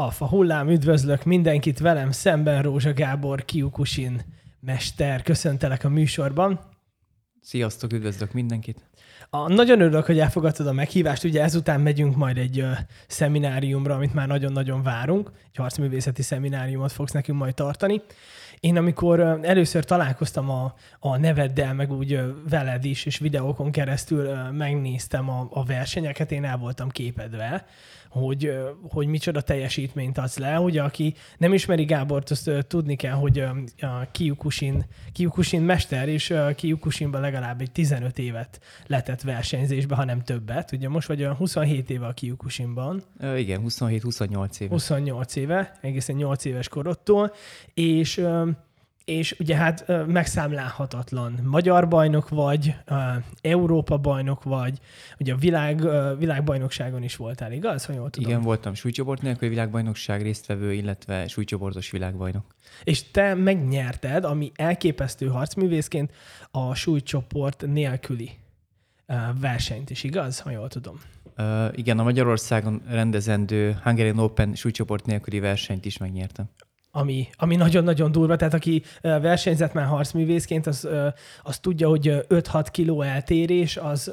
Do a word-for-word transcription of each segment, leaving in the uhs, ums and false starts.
Alfa hullám, üdvözlök mindenkit, velem szemben Rózsa Gábor, Kyokushin mester. Köszöntelek a műsorban. Sziasztok, üdvözlök mindenkit. A, nagyon örülök, hogy elfogadtad a meghívást. Ugye ezután megyünk majd egy ö, szemináriumra, amit már nagyon-nagyon várunk. Egy harcművészeti szemináriumot fogsz nekünk majd tartani. Én amikor ö, először találkoztam a, a neveddel, meg úgy ö, veled is, és videókon keresztül ö, megnéztem a, a versenyeket, én el voltam képedve, hogy, hogy micsoda teljesítményt adsz le. Ugye, aki nem ismeri Gábort, azt uh, tudni kell, hogy uh, Kyokushin, Kyokushin mester, és uh, Kyokushinban legalább egy tizenöt évet letett versenyzésbe, ha nem többet. Ugye most vagy olyan huszonhét éve a Kyokushinban. Uh, igen, huszonhét-huszonnyolc éve. huszonnyolc éve, egészen nyolc éves korodtól, és... Uh, és ugye hát megszámlálhatatlan magyar bajnok vagy, Európa bajnok vagy, ugye a világ, világbajnokságon is voltál, igaz? Ha jól tudom. Igen, voltam súlycsoport nélküli világbajnokság résztvevő, illetve súlycsoportos világbajnok. És te megnyerted, ami elképesztő harcművészként, a súlycsoport nélküli versenyt is, igaz? Ha jól tudom. Uh, igen, a Magyarországon rendezendő Hungarian Open súlycsoport nélküli versenyt is megnyertem. Ami, ami nagyon-nagyon durva, tehát aki versenyzett már harcművészként, az, az tudja, hogy öt-hat kiló eltérés, az,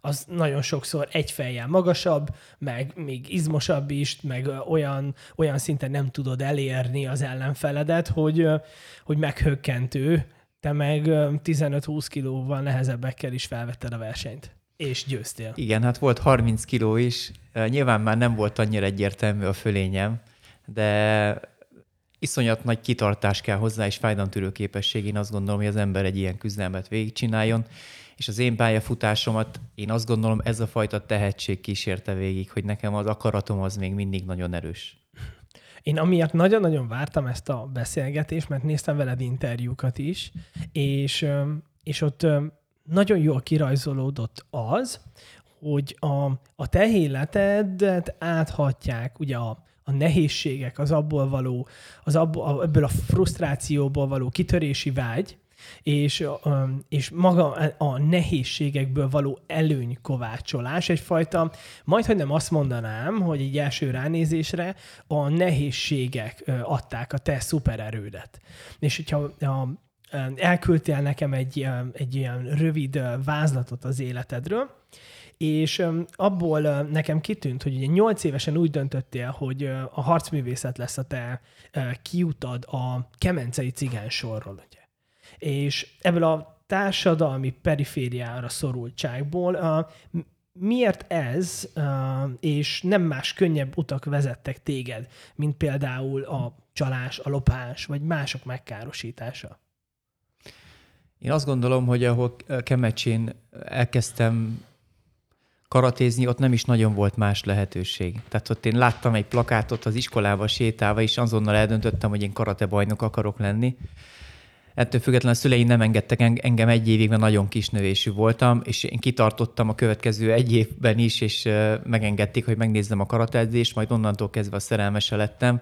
az nagyon sokszor egy fejjel magasabb, meg még izmosabb is, meg olyan, olyan szinten nem tudod elérni az ellenfeledet, hogy, hogy meghökkentő, te meg tizenöt-húsz kilóval nehezebbekkel is felvetted a versenyt. És győztél. Igen, hát volt harminc kiló is, nyilván már nem volt annyira egyértelmű a fölényem, de... iszonyat nagy kitartás kell hozzá, és fájdalomtűrő képesség. Én azt gondolom, hogy az ember egy ilyen küzdelmet végigcsináljon, és az én pályafutásomat, én azt gondolom, ez a fajta tehetség kísérte végig, hogy nekem az akaratom az még mindig nagyon erős. Én amiért nagyon-nagyon vártam ezt a beszélgetést, mert néztem veled interjúkat is, és, és ott nagyon jól kirajzolódott az, hogy a, a te életedet áthatják ugye a a nehézségek, az abból való, az abból, ebből a frusztrációból való kitörési vágy, és, és maga a nehézségekből való előnykovácsolás, egyfajta, majdhogy nem azt mondanám, hogy így első ránézésre a nehézségek adták a te szupererődet. És hogyha a, elküldtél nekem egy, egy ilyen rövid vázlatot az életedről, és abból nekem kitűnt, hogy ugye nyolc évesen úgy döntöttél, hogy a harcművészet lesz a te kiutad a kemencei cigánysorról, ugye. És ebből a társadalmi perifériára szorultságból miért ez, és nem más könnyebb utak vezettek téged, mint például a csalás, a lopás, vagy mások megkárosítása? Én azt gondolom, hogy ahol Kemecsén elkezdtem karatézni, ott nem is nagyon volt más lehetőség. Tehát ott én láttam egy plakátot az iskolába sétálva, és azonnal eldöntöttem, hogy én karatebajnok akarok lenni. Ettől függetlenül a szüleim nem engedtek engem egy évig, mert nagyon kisnövésű voltam, és én kitartottam a következő egy évben is, és megengedték, hogy megnézzem a karateedzést, majd onnantól kezdve a szerelmese lettem.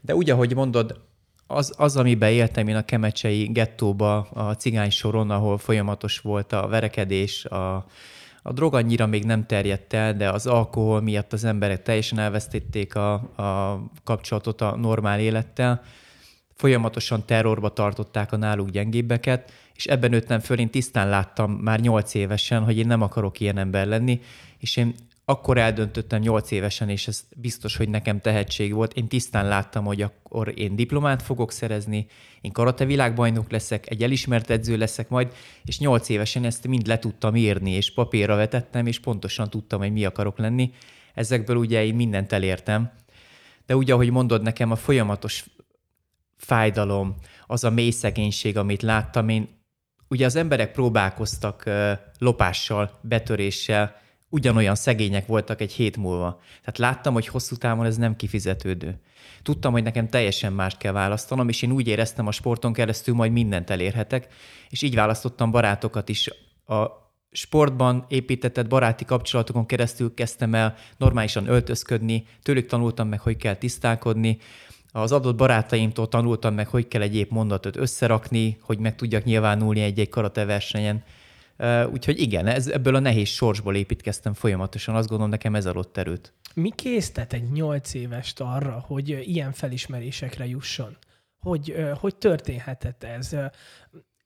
De úgy, ahogy mondod, Az, az, amiben éltem én a kemecsei gettóba, a cigány soron, ahol folyamatos volt a verekedés, a, a drog annyira még nem terjedt el, de az alkohol miatt az emberek teljesen elvesztették a, a kapcsolatot a normál élettel. Folyamatosan terrorba tartották a náluk gyengébbeket, és ebben nőttem föl, én tisztán láttam már nyolc évesen, hogy én nem akarok ilyen ember lenni, és én akkor eldöntöttem nyolc évesen, és ez biztos, hogy nekem tehetség volt. Én tisztán láttam, hogy akkor én diplomát fogok szerezni, én karate világbajnok leszek, egy elismert edző leszek majd, és nyolc évesen ezt mind le tudtam írni, és papírra vetettem, és pontosan tudtam, hogy mi akarok lenni. Ezekből ugye én mindent elértem. De úgy, ahogy mondod, nekem a folyamatos fájdalom, az a mély szegénység, amit láttam én, ugye az emberek próbálkoztak lopással, betöréssel, ugyanolyan szegények voltak egy hét múlva. Tehát láttam, hogy hosszú távon ez nem kifizetődő. Tudtam, hogy nekem teljesen mást kell választanom, és én úgy éreztem, a sporton keresztül majd mindent elérhetek, és így választottam barátokat is. A sportban építetett baráti kapcsolatokon keresztül kezdtem el normálisan öltözködni, tőlük tanultam meg, hogy kell tisztálkodni, az adott barátaimtól tanultam meg, hogy kell egy épp mondatot összerakni, hogy meg tudjak nyilvánulni egy-egy karate versenyen. Úgyhogy igen, ez, ebből a nehéz sorsból építkeztem folyamatosan, azt gondolom, nekem ez adott erőt. Mi késztet egy nyolc évest arra, hogy ilyen felismerésekre jusson? Hogy, hogy történhetett ez?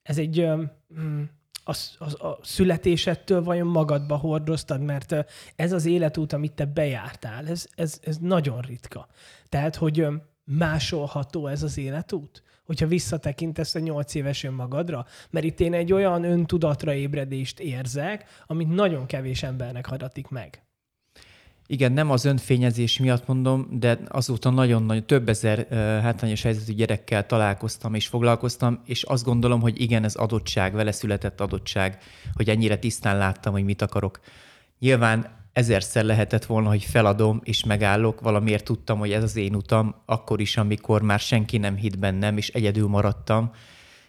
Ez egy a, a, a születésettől vajon magadba hordoztad, mert ez az életút, amit te bejártál, ez, ez, ez nagyon ritka. Tehát, hogy másolható ez az életút? Hogyha visszatekintesz a nyolc éves önmagadra, mert itt én egy olyan öntudatra ébredést érzek, amit nagyon kevés embernek adatik meg. Igen, nem az önfényezés miatt mondom, de azóta nagyon-nagyon több ezer uh, hátrányos helyzetű gyerekkel találkoztam és foglalkoztam, és azt gondolom, hogy igen, ez adottság, vele született adottság, hogy ennyire tisztán láttam, hogy mit akarok. Nyilván ezerszer lehetett volna, hogy feladom és megállok, valamiért tudtam, hogy ez az én utam, akkor is, amikor már senki nem hitt bennem, és egyedül maradtam,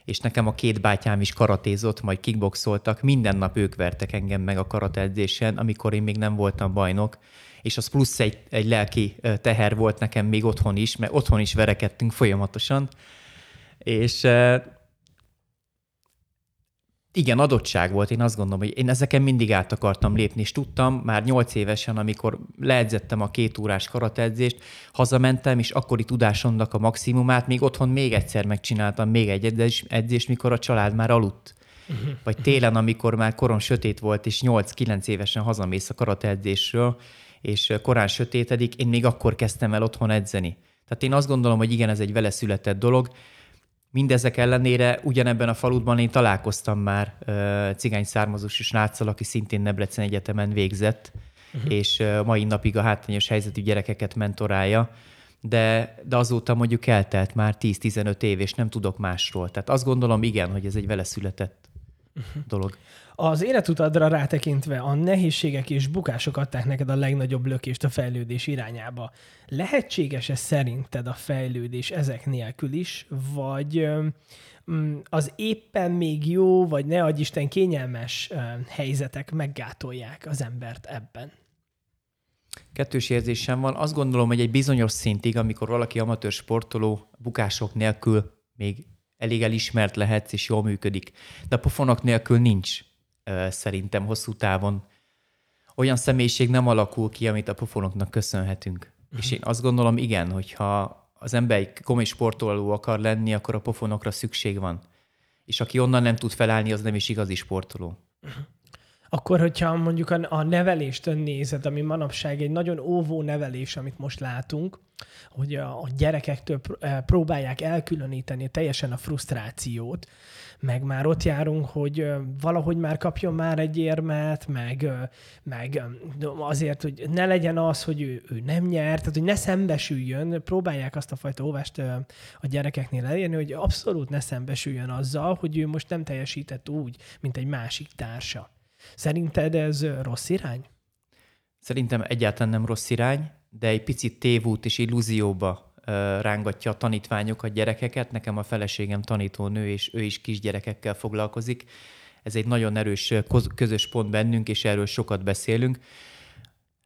és nekem a két bátyám is karatézott, majd kickboxoltak, minden nap ők vertek engem meg a karate edzésen, amikor én még nem voltam bajnok, és az plusz egy, egy lelki teher volt nekem még otthon is, mert otthon is verekedtünk folyamatosan, és... igen, adottság volt, én azt gondolom, hogy én ezeken mindig át akartam lépni, és tudtam már nyolc évesen, amikor leedzettem a két órás karateedzést, hazamentem, és akkori tudásomnak a maximumát, még otthon még egyszer megcsináltam még egy edzést, mikor a család már aludt. Uh-huh. Vagy télen, amikor már korom sötét volt, és nyolc-kilenc évesen hazamész a karateedzésről, és korán sötétedik, én még akkor kezdtem el otthon edzeni. Tehát én azt gondolom, hogy igen, ez egy vele született dolog. Mindezek ellenére ugyanebben a faludban én találkoztam már uh, cigány származású sráccal, aki szintén Debreceni Egyetemen végzett, uh-huh. és uh, mai napig a hátrányos helyzetű gyerekeket mentorálja, de, de azóta mondjuk eltelt már tíz-tizenöt év, és nem tudok másról. Tehát azt gondolom, igen, hogy ez egy vele született uh-huh. dolog. Az életutadra rátekintve a nehézségek és bukások adták neked a legnagyobb lökést a fejlődés irányába. Lehetséges-e szerinted a fejlődés ezek nélkül is, vagy az éppen még jó, vagy ne adj Isten kényelmes helyzetek meggátolják az embert ebben? Kettős érzésem van. Azt gondolom, hogy egy bizonyos szintig, amikor valaki amatőr sportoló, bukások nélkül még elég elismert lehetsz, és jól működik. De a pofonok nélkül nincs. Szerintem hosszú távon olyan személyiség nem alakul ki, amit a pofonoknak köszönhetünk. Uh-huh. És én azt gondolom, igen, hogyha az ember egy komoly sportoló akar lenni, akkor a pofonokra szükség van. És aki onnan nem tud felállni, az nem is igazi sportoló. Uh-huh. Akkor, hogyha mondjuk a nevelést nézed, ami manapság egy nagyon óvó nevelés, amit most látunk, hogy a gyerekektől próbálják elkülöníteni teljesen a frusztrációt, meg már ott járunk, hogy valahogy már kapjon már egy érmet, meg, meg azért, hogy ne legyen az, hogy ő, ő nem nyert, tehát hogy ne szembesüljön, próbálják azt a fajta óvást a gyerekeknél elérni, hogy abszolút ne szembesüljön azzal, hogy ő most nem teljesített úgy, mint egy másik társa. Szerinted ez rossz irány? Szerintem egyáltalán nem rossz irány, de egy picit tévút és illúzióba rángatja a tanítványokat, gyerekeket. Nekem a feleségem tanítónő, és ő is kisgyerekekkel foglalkozik. Ez egy nagyon erős közös pont bennünk, és erről sokat beszélünk.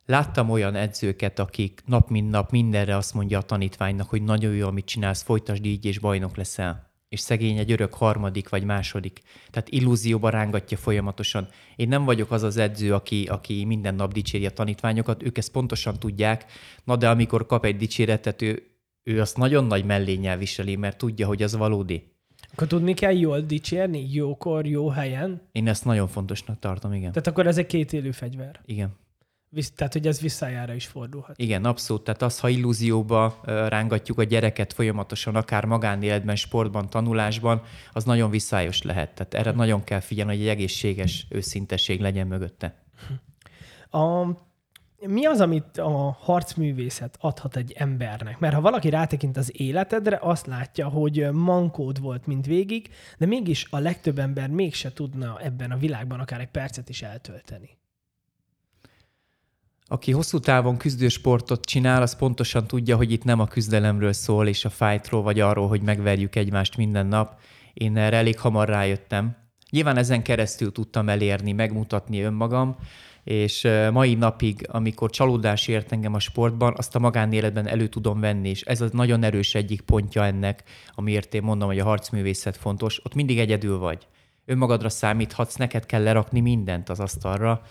Láttam olyan edzőket, akik nap mint nap mindenre azt mondja a tanítványnak, hogy nagyon jó, amit csinálsz, folytasd így, és bajnok leszel. És szegény egy örök harmadik vagy második. Tehát illúzióba rángatja folyamatosan. Én nem vagyok az az edző, aki, aki minden nap dicséri a tanítványokat, ők ezt pontosan tudják, na de amikor kap egy dicséretet, ő, ő azt nagyon nagy mellénnyel viseli, mert tudja, hogy az valódi. Akkor tudni kell jól dicsérni, jókor, jó helyen. Én ezt nagyon fontosnak tartom, igen. Tehát akkor ez egy kétélű fegyver. Igen. Tehát, hogy ez visszájára is fordulhat. Igen, abszolút. Tehát az, ha illúzióba rángatjuk a gyereket folyamatosan, akár magánéletben, sportban, tanulásban, az nagyon visszájos lehet. Tehát erre nagyon kell figyelni, hogy egy egészséges őszintesség legyen mögötte. A, mi az, amit a harcművészet adhat egy embernek? Mert ha valaki rátekint az életedre, azt látja, hogy mankód volt mind végig, de mégis a legtöbb ember mégse tudna ebben a világban akár egy percet is eltölteni. Aki hosszú távon küzdősportot csinál, az pontosan tudja, hogy itt nem a küzdelemről szól, és a fightról, vagy arról, hogy megverjük egymást minden nap. Én erre elég hamar rájöttem. Nyilván ezen keresztül tudtam elérni, megmutatni önmagam, és mai napig, amikor csalódás ért engem a sportban, azt a magánéletben elő tudom venni, és ez az nagyon erős egyik pontja ennek, amiért én mondom, hogy a harcművészet fontos. Ott mindig egyedül vagy. önmagadra számíthatsz, neked kell lerakni mindent az asztalra,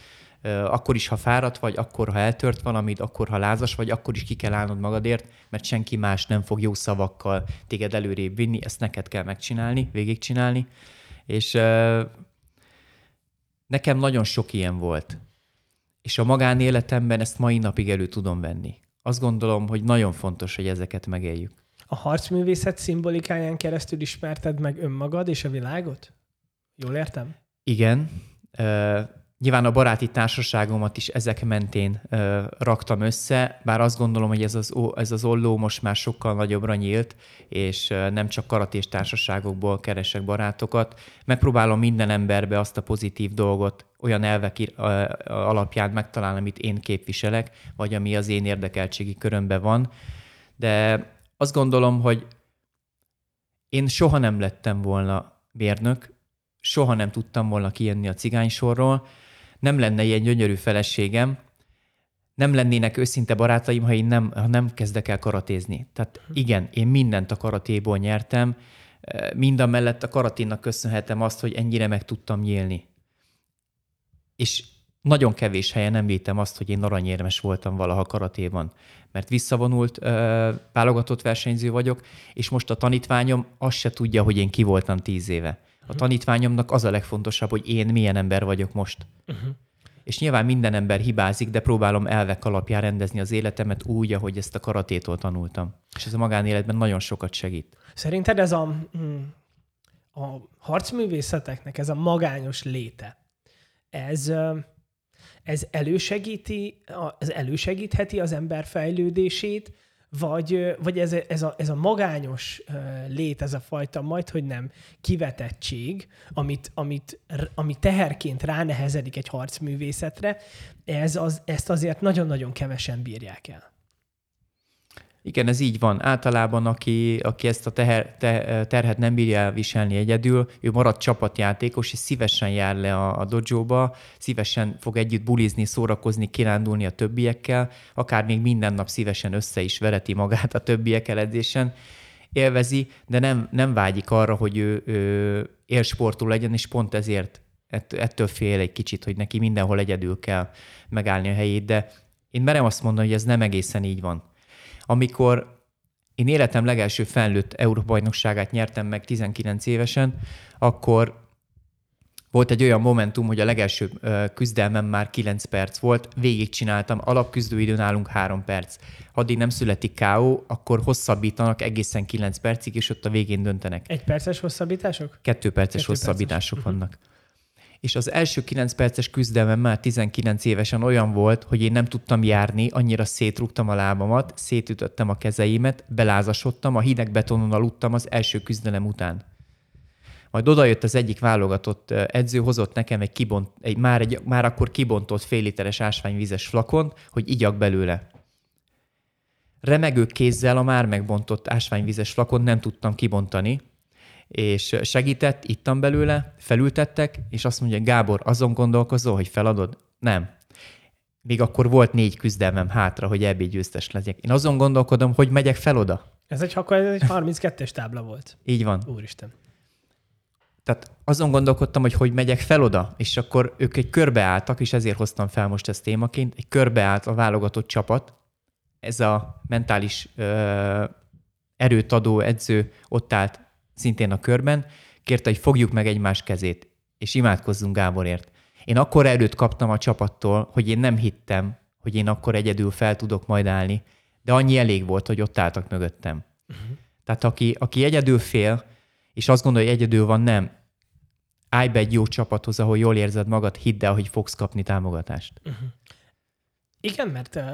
akkor is, ha fáradt vagy, akkor, ha eltört valamit, akkor, ha lázas vagy, akkor is ki kell állnod magadért, mert senki más nem fog jó szavakkal téged előrébb vinni, ezt neked kell megcsinálni, végigcsinálni. És euh, nekem nagyon sok ilyen volt. És a magánéletemben ezt mai napig elő tudom venni. Azt gondolom, hogy nagyon fontos, hogy ezeket megéljük. A harcművészet szimbolikáján keresztül ismerted meg önmagad és a világot? Jól értem? Igen. Uh, nyilván a baráti társaságomat is ezek mentén uh, raktam össze, bár azt gondolom, hogy ez az, ez az olló most már sokkal nagyobbra nyílt, és uh, nem csak karatés társaságokból keresek barátokat. Megpróbálom minden emberbe azt a pozitív dolgot olyan elvek ir- uh, alapján megtalálni, amit én képviselek, vagy ami az én érdekeltségi körömben van. De azt gondolom, hogy én soha nem lettem volna mérnök, soha nem tudtam volna kijönni a cigánysorról, nem lenne ilyen gyönyörű feleségem, nem lennének őszinte barátaim, ha én nem, ha nem kezdek el karatézni. Tehát igen, én mindent a karatéból nyertem, mindamellett a karaténak köszönhetem azt, hogy ennyire meg tudtam nyílni. És nagyon kevés helyen említem azt, hogy én aranyérmes voltam valaha karatéban, mert visszavonult, válogatott versenyző vagyok, és most a tanítványom azt se tudja, hogy én ki voltam tíz éve. A tanítványomnak az a legfontosabb, hogy én milyen ember vagyok most. Uh-huh. És nyilván minden ember hibázik, de próbálom elvek alapján rendezni az életemet úgy, ahogy ezt a karatétól tanultam. És ez a magánéletben nagyon sokat segít. Szerinted ez a, a harcművészeteknek, ez a magányos léte, ez, ez elősegíti, ez elősegítheti az ember fejlődését, Vagy, vagy ez, ez, a, ez a magányos lét, ez a fajta majd, hogy nem kivetettség, amit, amit, ami teherként ránehezedik egy harcművészetre, ez az, ezt azért nagyon-nagyon kevesen bírják el. Igen, ez így van. Általában, aki, aki ezt a teher, te, terhet nem bírja elviselni egyedül, ő marad csapatjátékos, és szívesen jár le a, a dojóba, szívesen fog együtt bulizni, szórakozni, kirándulni a többiekkel, akár még minden nap szívesen össze is vereti magát a többiekkel edzésen, élvezi, de nem, nem vágyik arra, hogy ő, ő élsportú legyen, és pont ezért ett, ettől fél egy kicsit, hogy neki mindenhol egyedül kell megállni a helyét, de én merem azt mondani, hogy ez nem egészen így van. Amikor én életem legelső felnőtt Európa-bajnokságát nyertem meg tizenkilenc évesen, akkor volt egy olyan momentum, hogy a legelső küzdelmem már kilenc perc volt, végigcsináltam, alapküzdőidő nálunk három perc. Addig nem születik ká ó, akkor hosszabbítanak egészen kilenc percig, és ott a végén döntenek. Egy perces hosszabbítások? Kettő perces Kettő hosszabbítások perces. vannak. Uh-huh. És az első kilenc perces küzdelmem már tizenkilenc évesen olyan volt, hogy én nem tudtam járni, annyira szétrúgtam a lábamat, szétütöttem a kezeimet, belázasodtam, a hideg betonon aludtam az első küzdelem után. Majd odajött az egyik válogatott edző, hozott nekem egy, kibont, egy, már, egy már akkor kibontott fél literes ásványvízes flakont, hogy igyak belőle. Remegő kézzel a már megbontott ásványvízes flakont nem tudtam kibontani, és segített, ittam belőle, felültettek, és azt mondja, Gábor, azon gondolkozol, hogy feladod? Nem. Még akkor volt négy küzdelmem hátra, hogy é bé győztes legyek. Én azon gondolkodom, hogy megyek fel oda. Ez egy, akkor ez egy harminckettes tábla volt. Így van. Úristen. Tehát azon gondolkodtam, hogy hogy megyek fel oda, és akkor ők egy körbeálltak, és ezért hoztam fel most ezt témaként, egy körbeállt a válogatott csapat, ez a mentális ö, erőt adó edző ott állt, szintén a körben, kérte, hogy fogjuk meg egymás kezét, és imádkozzunk Gáborért. Én akkor erőt kaptam a csapattól, hogy én nem hittem, hogy én akkor egyedül fel tudok majd állni, de annyi elég volt, hogy ott álltak mögöttem. Uh-huh. Tehát aki, aki egyedül fél, és azt gondolja, hogy egyedül van, nem. Állj be egy jó csapathoz, ahol jól érzed magad, hidd el, hogy fogsz kapni támogatást. Uh-huh. Igen, mert... Uh...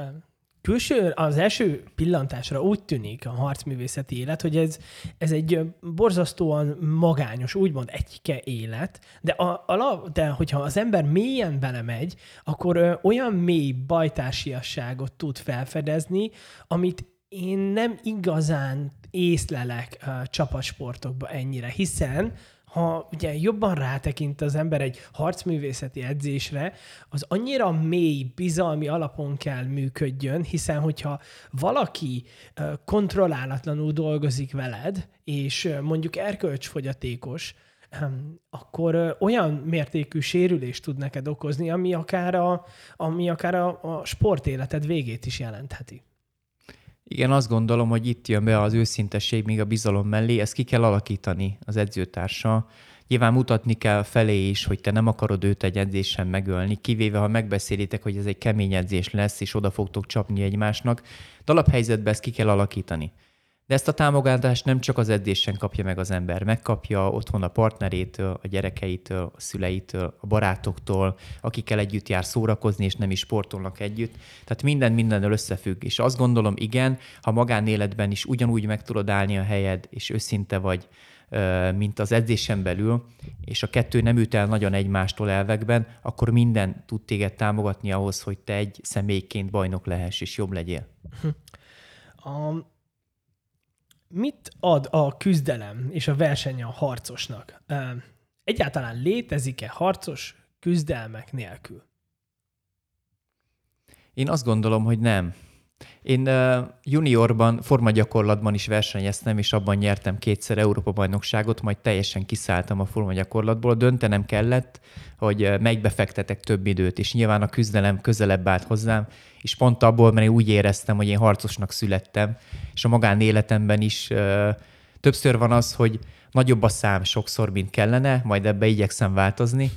Külső, az első pillantásra úgy tűnik a harcművészeti élet, hogy ez, ez egy borzasztóan magányos, úgymond egyke élet, de, a, a, de hogyha az ember mélyen belemegy, akkor ö, olyan mély bajtársiasságot tud felfedezni, amit én nem igazán észlelek a csapatsportokba ennyire, hiszen ha ugye jobban rátekint az ember egy harcművészeti edzésre, az annyira mély, bizalmi alapon kell működjön, hiszen hogyha valaki kontrollálatlanul dolgozik veled, és mondjuk erkölcsfogyatékos, akkor olyan mértékű sérülést tud neked okozni, ami akár a, ami akár a, a sportéleted végét is jelentheti. Igen, azt gondolom, hogy itt jön be az őszintesség még a bizalom mellé, ezt ki kell alakítani az edzőtársa. Nyilván mutatni kell felé is, hogy te nem akarod őt egy edzésen megölni, kivéve, ha megbeszélitek, hogy ez egy kemény edzés lesz, és oda fogtok csapni egymásnak. De alaphelyzetben ezt ki kell alakítani. De ezt a támogatást nem csak az edzésen kapja meg az ember, megkapja otthon a partnerétől, a gyerekeitől, a szüleitől, a barátoktól, akikkel együtt jár szórakozni, és nem is sportolnak együtt. Tehát minden mindennel összefügg. És azt gondolom, igen, ha magánéletben is ugyanúgy meg tudod állni a helyed, és őszinte vagy, mint az edzésen belül, és a kettő nem üt el nagyon egymástól elvekben, akkor minden tud téged támogatni ahhoz, hogy te egy személyként bajnok lehess, és jobb legyél. Um... Mit ad a küzdelem és a verseny a harcosnak? Egyáltalán létezik-e harcos küzdelmek nélkül? Én azt gondolom, hogy nem. Én juniorban, formagyakorlatban is versenyeztem, és abban nyertem kétszer Európa-bajnokságot, majd teljesen kiszálltam a formagyakorlatból. Döntenem kellett, hogy melyikbe fektetek több időt, és nyilván a küzdelem közelebb állt hozzám, és pont abból, mert én úgy éreztem, hogy én harcosnak születtem, és a magánéletemben is ö, többször van az, hogy nagyobb a szám sokszor, mint kellene, majd ebbe igyekszem változni.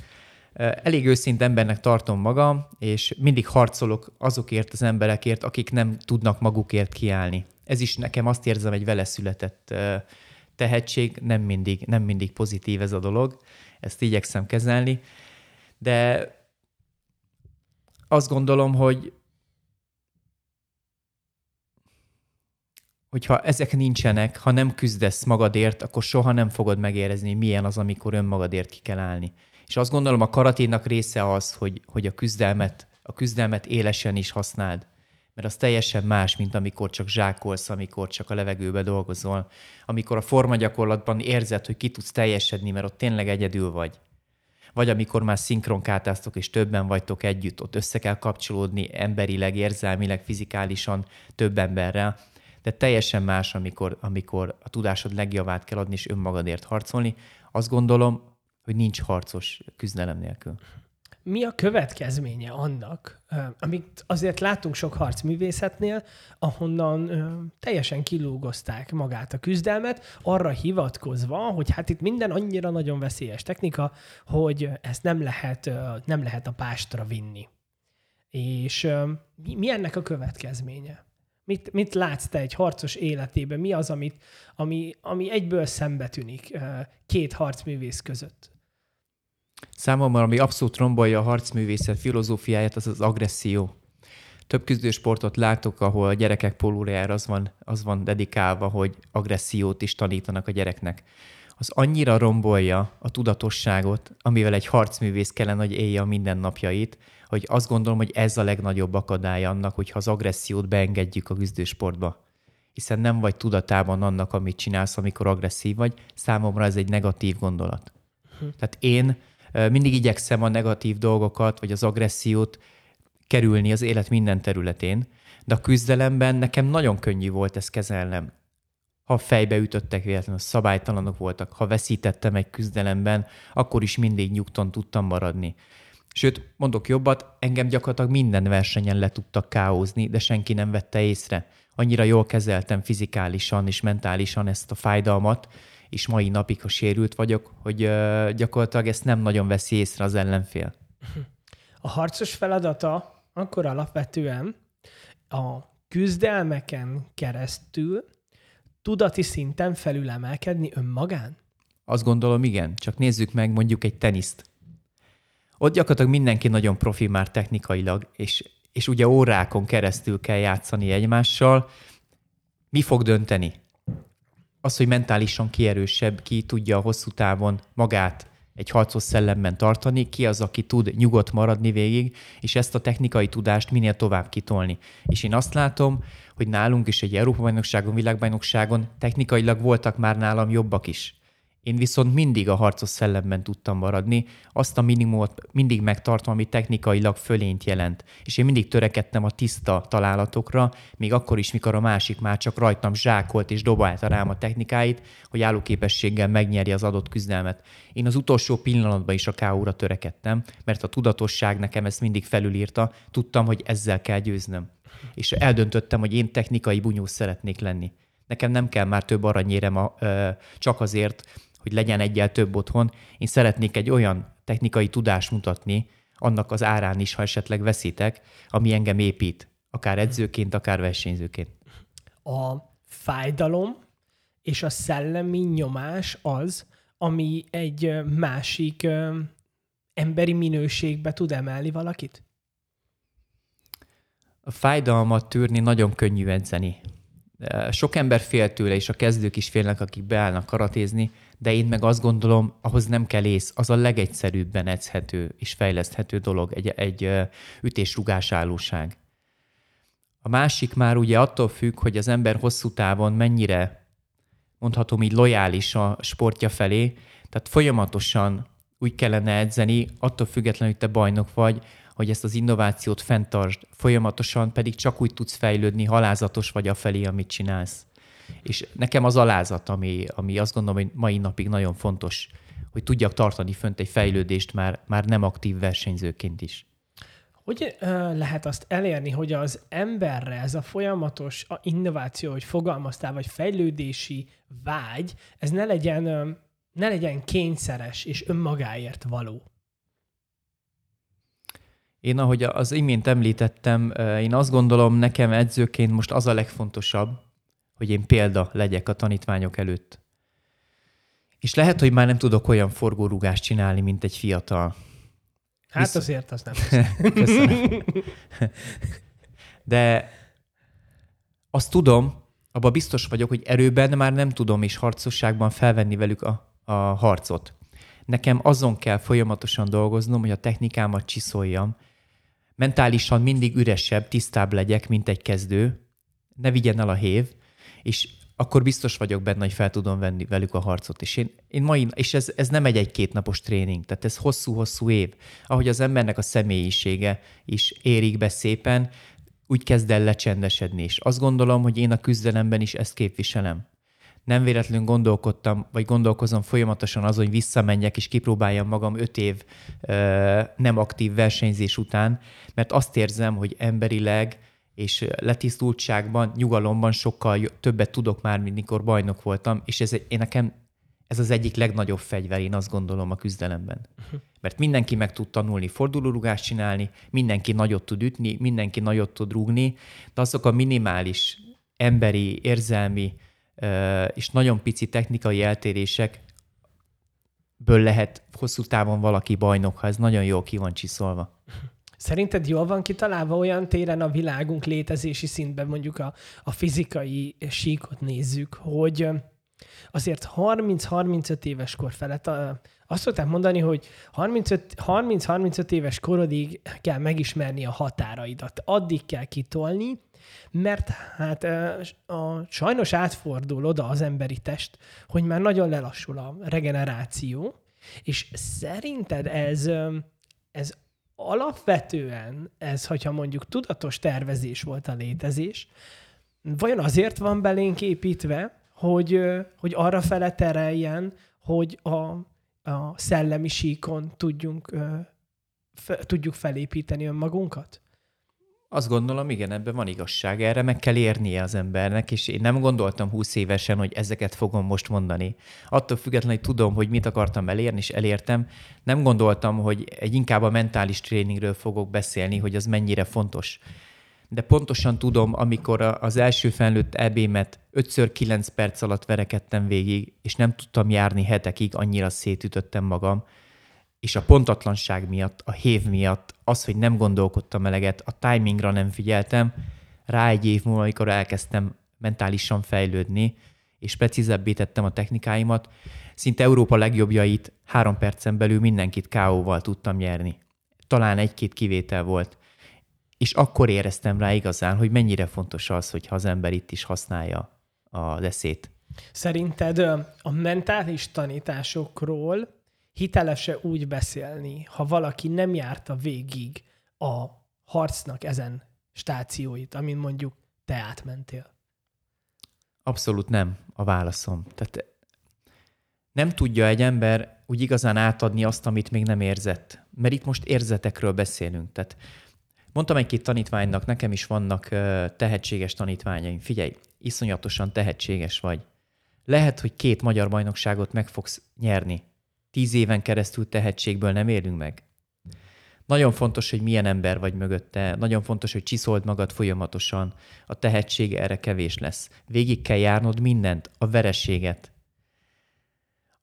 Elég őszinte embernek tartom magam, és mindig harcolok azokért az emberekért, akik nem tudnak magukért kiállni. Ez is nekem azt érzem, egy vele született tehetség, nem mindig, nem mindig pozitív ez a dolog, ezt igyekszem kezelni, de azt gondolom, hogy hogyha ezek nincsenek, ha nem küzdesz magadért, akkor soha nem fogod megérezni, milyen az, amikor önmagadért ki kell állni. És azt gondolom, a karaténak része az, hogy, hogy a küzdelmet, a küzdelmet élesen is használd. Mert az teljesen más, mint amikor csak zsákolsz, amikor csak a levegőbe dolgozol. Amikor a formagyakorlatban érzed, hogy ki tudsz teljesedni, mert ott tényleg egyedül vagy. Vagy amikor már szinkronkátáztok, és többen vagytok együtt, ott össze kell kapcsolódni emberileg, érzelmileg, fizikálisan több emberrel. De teljesen más, amikor, amikor a tudásod legjavát kell adni, és önmagadért harcolni. Azt gondolom, hogy nincs harcos küzdelem nélkül. Mi a következménye annak, amit azért látunk sok harcművészetnél, ahonnan teljesen kilúgozták magát a küzdelmet, arra hivatkozva, hogy hát itt minden annyira nagyon veszélyes technika, hogy ezt nem lehet, nem lehet a pástra vinni. És mi ennek a következménye? Mit, mit látsz te egy harcos életében? Mi az, amit, ami, ami egyből szembetűnik két harcművész között? Számomra, ami abszolút rombolja a harcművészet filozófiáját, az az agresszió. Több küzdősportot látok, ahol a gyerekek pólójára az van, az van dedikálva, hogy agressziót is tanítanak a gyereknek. Az annyira rombolja a tudatosságot, amivel egy harcművész kellene, hogy élje a mindennapjait, hogy azt gondolom, hogy ez a legnagyobb akadálya annak, hogyha az agressziót beengedjük a küzdősportba. Hiszen nem vagy tudatában annak, amit csinálsz, amikor agresszív vagy. Számomra ez egy negatív gondolat. Hm. Tehát én mindig igyekszem a negatív dolgokat, vagy az agressziót kerülni az élet minden területén, de a küzdelemben nekem nagyon könnyű volt ezt kezelnem. Ha fejbe ütöttek véletlenül, szabálytalanok voltak, ha veszítettem egy küzdelemben, akkor is mindig nyugton tudtam maradni. Sőt, mondok jobbat, engem gyakorlatilag minden versenyen le tudtak káózni, de senki nem vette észre. Annyira jól kezeltem fizikálisan és mentálisan ezt a fájdalmat, és mai napig, ha sérült vagyok, hogy gyakorlatilag ezt nem nagyon veszi észre az ellenfél. A harcos feladata akkor alapvetően a küzdelmeken keresztül tudati szinten felülemelkedni önmagán? Azt gondolom, igen. Csak nézzük meg mondjuk egy teniszt. Ott gyakorlatilag mindenki nagyon profi már technikailag, és, és ugye órákon keresztül kell játszani egymással. Mi fog dönteni? Az, hogy mentálisan ki erősebb, ki tudja a hosszú távon magát egy harcos szellemben tartani, ki az, aki tud nyugodt maradni végig, és ezt a technikai tudást minél tovább kitolni. És én azt látom, hogy nálunk is egy Európa-bajnokságon, világbajnokságon technikailag voltak már nálam jobbak is. Én viszont mindig a harcos szellemben tudtam maradni, azt a minimumot mindig megtartom, ami technikailag fölényt jelent. És én mindig törekedtem a tiszta találatokra, még akkor is, mikor a másik már csak rajtam zsákolt és dobálta rám a technikáit, hogy állóképességgel megnyerje az adott küzdelmet. Én az utolsó pillanatban is a ká óra törekedtem, mert a tudatosság nekem ezt mindig felülírta, tudtam, hogy ezzel kell győznöm. És eldöntöttem, hogy én technikai bunyós szeretnék lenni. Nekem nem kell már több aranyérem a, ö, csak azért, hogy legyen egyel több otthon. Én szeretnék egy olyan technikai tudást mutatni, annak az árán is, ha esetleg veszítek, ami engem épít, akár edzőként, akár versenyzőként. A fájdalom és a szellemi nyomás az, ami egy másik ö, emberi minőségbe tud emelni valakit? A fájdalmat tűrni nagyon könnyű edzeni. Sok ember fél tőle, és a kezdők is félnek, akik beállnak karatézni, de én meg azt gondolom, ahhoz nem kell ész, az a legegyszerűbben edzhető és fejleszthető dolog, egy, egy ütésrugás állóság. A másik már ugye attól függ, hogy az ember hosszú távon mennyire, mondhatom így, lojális a sportja felé, tehát folyamatosan úgy kellene edzeni, attól függetlenül, hogy te bajnok vagy, hogy ezt az innovációt fenntartsd, folyamatosan pedig csak úgy tudsz fejlődni, halázatos vagy afelé, amit csinálsz. És nekem az alázat, ami, ami azt gondolom, hogy mai napig nagyon fontos, hogy tudjak tartani fönt egy fejlődést már, már nem aktív versenyzőként is. Hogy lehet azt elérni, hogy az emberre ez a folyamatos innováció, hogy fogalmaztál, vagy fejlődési vágy, ez ne legyen, ne legyen kényszeres és önmagáért való? Én, ahogy az imént említettem, én azt gondolom, nekem edzőként most az a legfontosabb, hogy én példa legyek a tanítványok előtt. És lehet, hogy már nem tudok olyan forgórugást csinálni, mint egy fiatal. Hát Visz... azért az nem. Köszönöm. De azt tudom, abban biztos vagyok, hogy erőben már nem tudom, és harcosságban felvenni velük a, a harcot. Nekem azon kell folyamatosan dolgoznom, hogy a technikámat csiszoljam, mentálisan mindig üresebb, tisztább legyek, mint egy kezdő, ne vigyen el a hév, és akkor biztos vagyok benne, hogy fel tudom venni velük a harcot. És, én, én mai, és ez, ez nem egy egy-két napos tréning, tehát ez hosszú-hosszú év. Ahogy az embernek a személyisége is érik be szépen, úgy kezd el lecsendesedni. És azt gondolom, hogy én a küzdelemben is ezt képviselem. Nem véletlenül gondolkodtam, vagy gondolkozom folyamatosan azon, hogy visszamenjek és kipróbáljam magam öt év ö, nem aktív versenyzés után, mert azt érzem, hogy emberileg és letisztultságban, nyugalomban sokkal többet tudok már, mint mikor bajnok voltam, és ez, én nekem ez az egyik legnagyobb fegyver, én azt gondolom, a küzdelemben. Mert mindenki meg tud tanulni fordulórugást csinálni, mindenki nagyot tud ütni, mindenki nagyot tud rúgni, de azok a minimális emberi, érzelmi és nagyon pici technikai eltérésekből lehet hosszú távon valaki bajnok, ha ez nagyon jól ki van csiszolva. Szerinted jól van kitalálva olyan téren a világunk létezési szintben, mondjuk a, a fizikai síkot nézzük, hogy azért harminc-harmincöt éves kor felett, azt szokták mondani, hogy harminc-harmincöt éves korodig kell megismerni a határaidat. Addig kell kitolni, mert hát a, a, sajnos átfordul oda az emberi test, hogy már nagyon lelassul a regeneráció, és szerinted ez, ez alapvetően, ez, hogyha mondjuk tudatos tervezés volt a létezés, vajon azért van belénk építve, hogy, hogy arra fele tereljen, hogy a, a szellemi síkon tudjunk, fe, tudjuk felépíteni önmagunkat? Azt gondolom, igen, ebben van igazság, erre meg kell érnie az embernek, és én nem gondoltam húsz évesen, hogy ezeket fogom most mondani. Attól függetlenül, hogy tudom, hogy mit akartam elérni, és elértem, nem gondoltam, hogy egy inkább a mentális tréningről fogok beszélni, hogy az mennyire fontos. De pontosan tudom, amikor az első felnőtt é bémet ötször kilenc perc alatt verekedtem végig, és nem tudtam járni hetekig, annyira szétütöttem magam, és a pontatlanság miatt, a hév miatt, az, hogy nem gondolkodtam eleget, a timingra nem figyeltem, rá egy év múlva, amikor elkezdtem mentálisan fejlődni, és precízebbé tettem a technikáimat, szinte Európa legjobbjait három percen belül mindenkit ká óval tudtam nyerni. Talán egy-két kivétel volt. És akkor éreztem rá igazán, hogy mennyire fontos az, hogyha az ember itt is használja az eszét. Szerinted a mentális tanításokról hitelese úgy beszélni, ha valaki nem járta végig a harcnak ezen stációit, amin mondjuk te átmentél? Abszolút nem a válaszom. Tehát nem tudja egy ember úgy igazán átadni azt, amit még nem érzett. Mert itt most érzetekről beszélünk. Tehát mondtam egy-két tanítványnak, nekem is vannak tehetséges tanítványaim. Figyelj, iszonyatosan tehetséges vagy. Lehet, hogy két magyar bajnokságot meg fogsz nyerni. Tíz éven keresztül tehetségből nem élünk meg. Nagyon fontos, hogy milyen ember vagy mögötte. Nagyon fontos, hogy csiszold magad folyamatosan. A tehetség erre kevés lesz. Végig kell járnod mindent, a vereséget.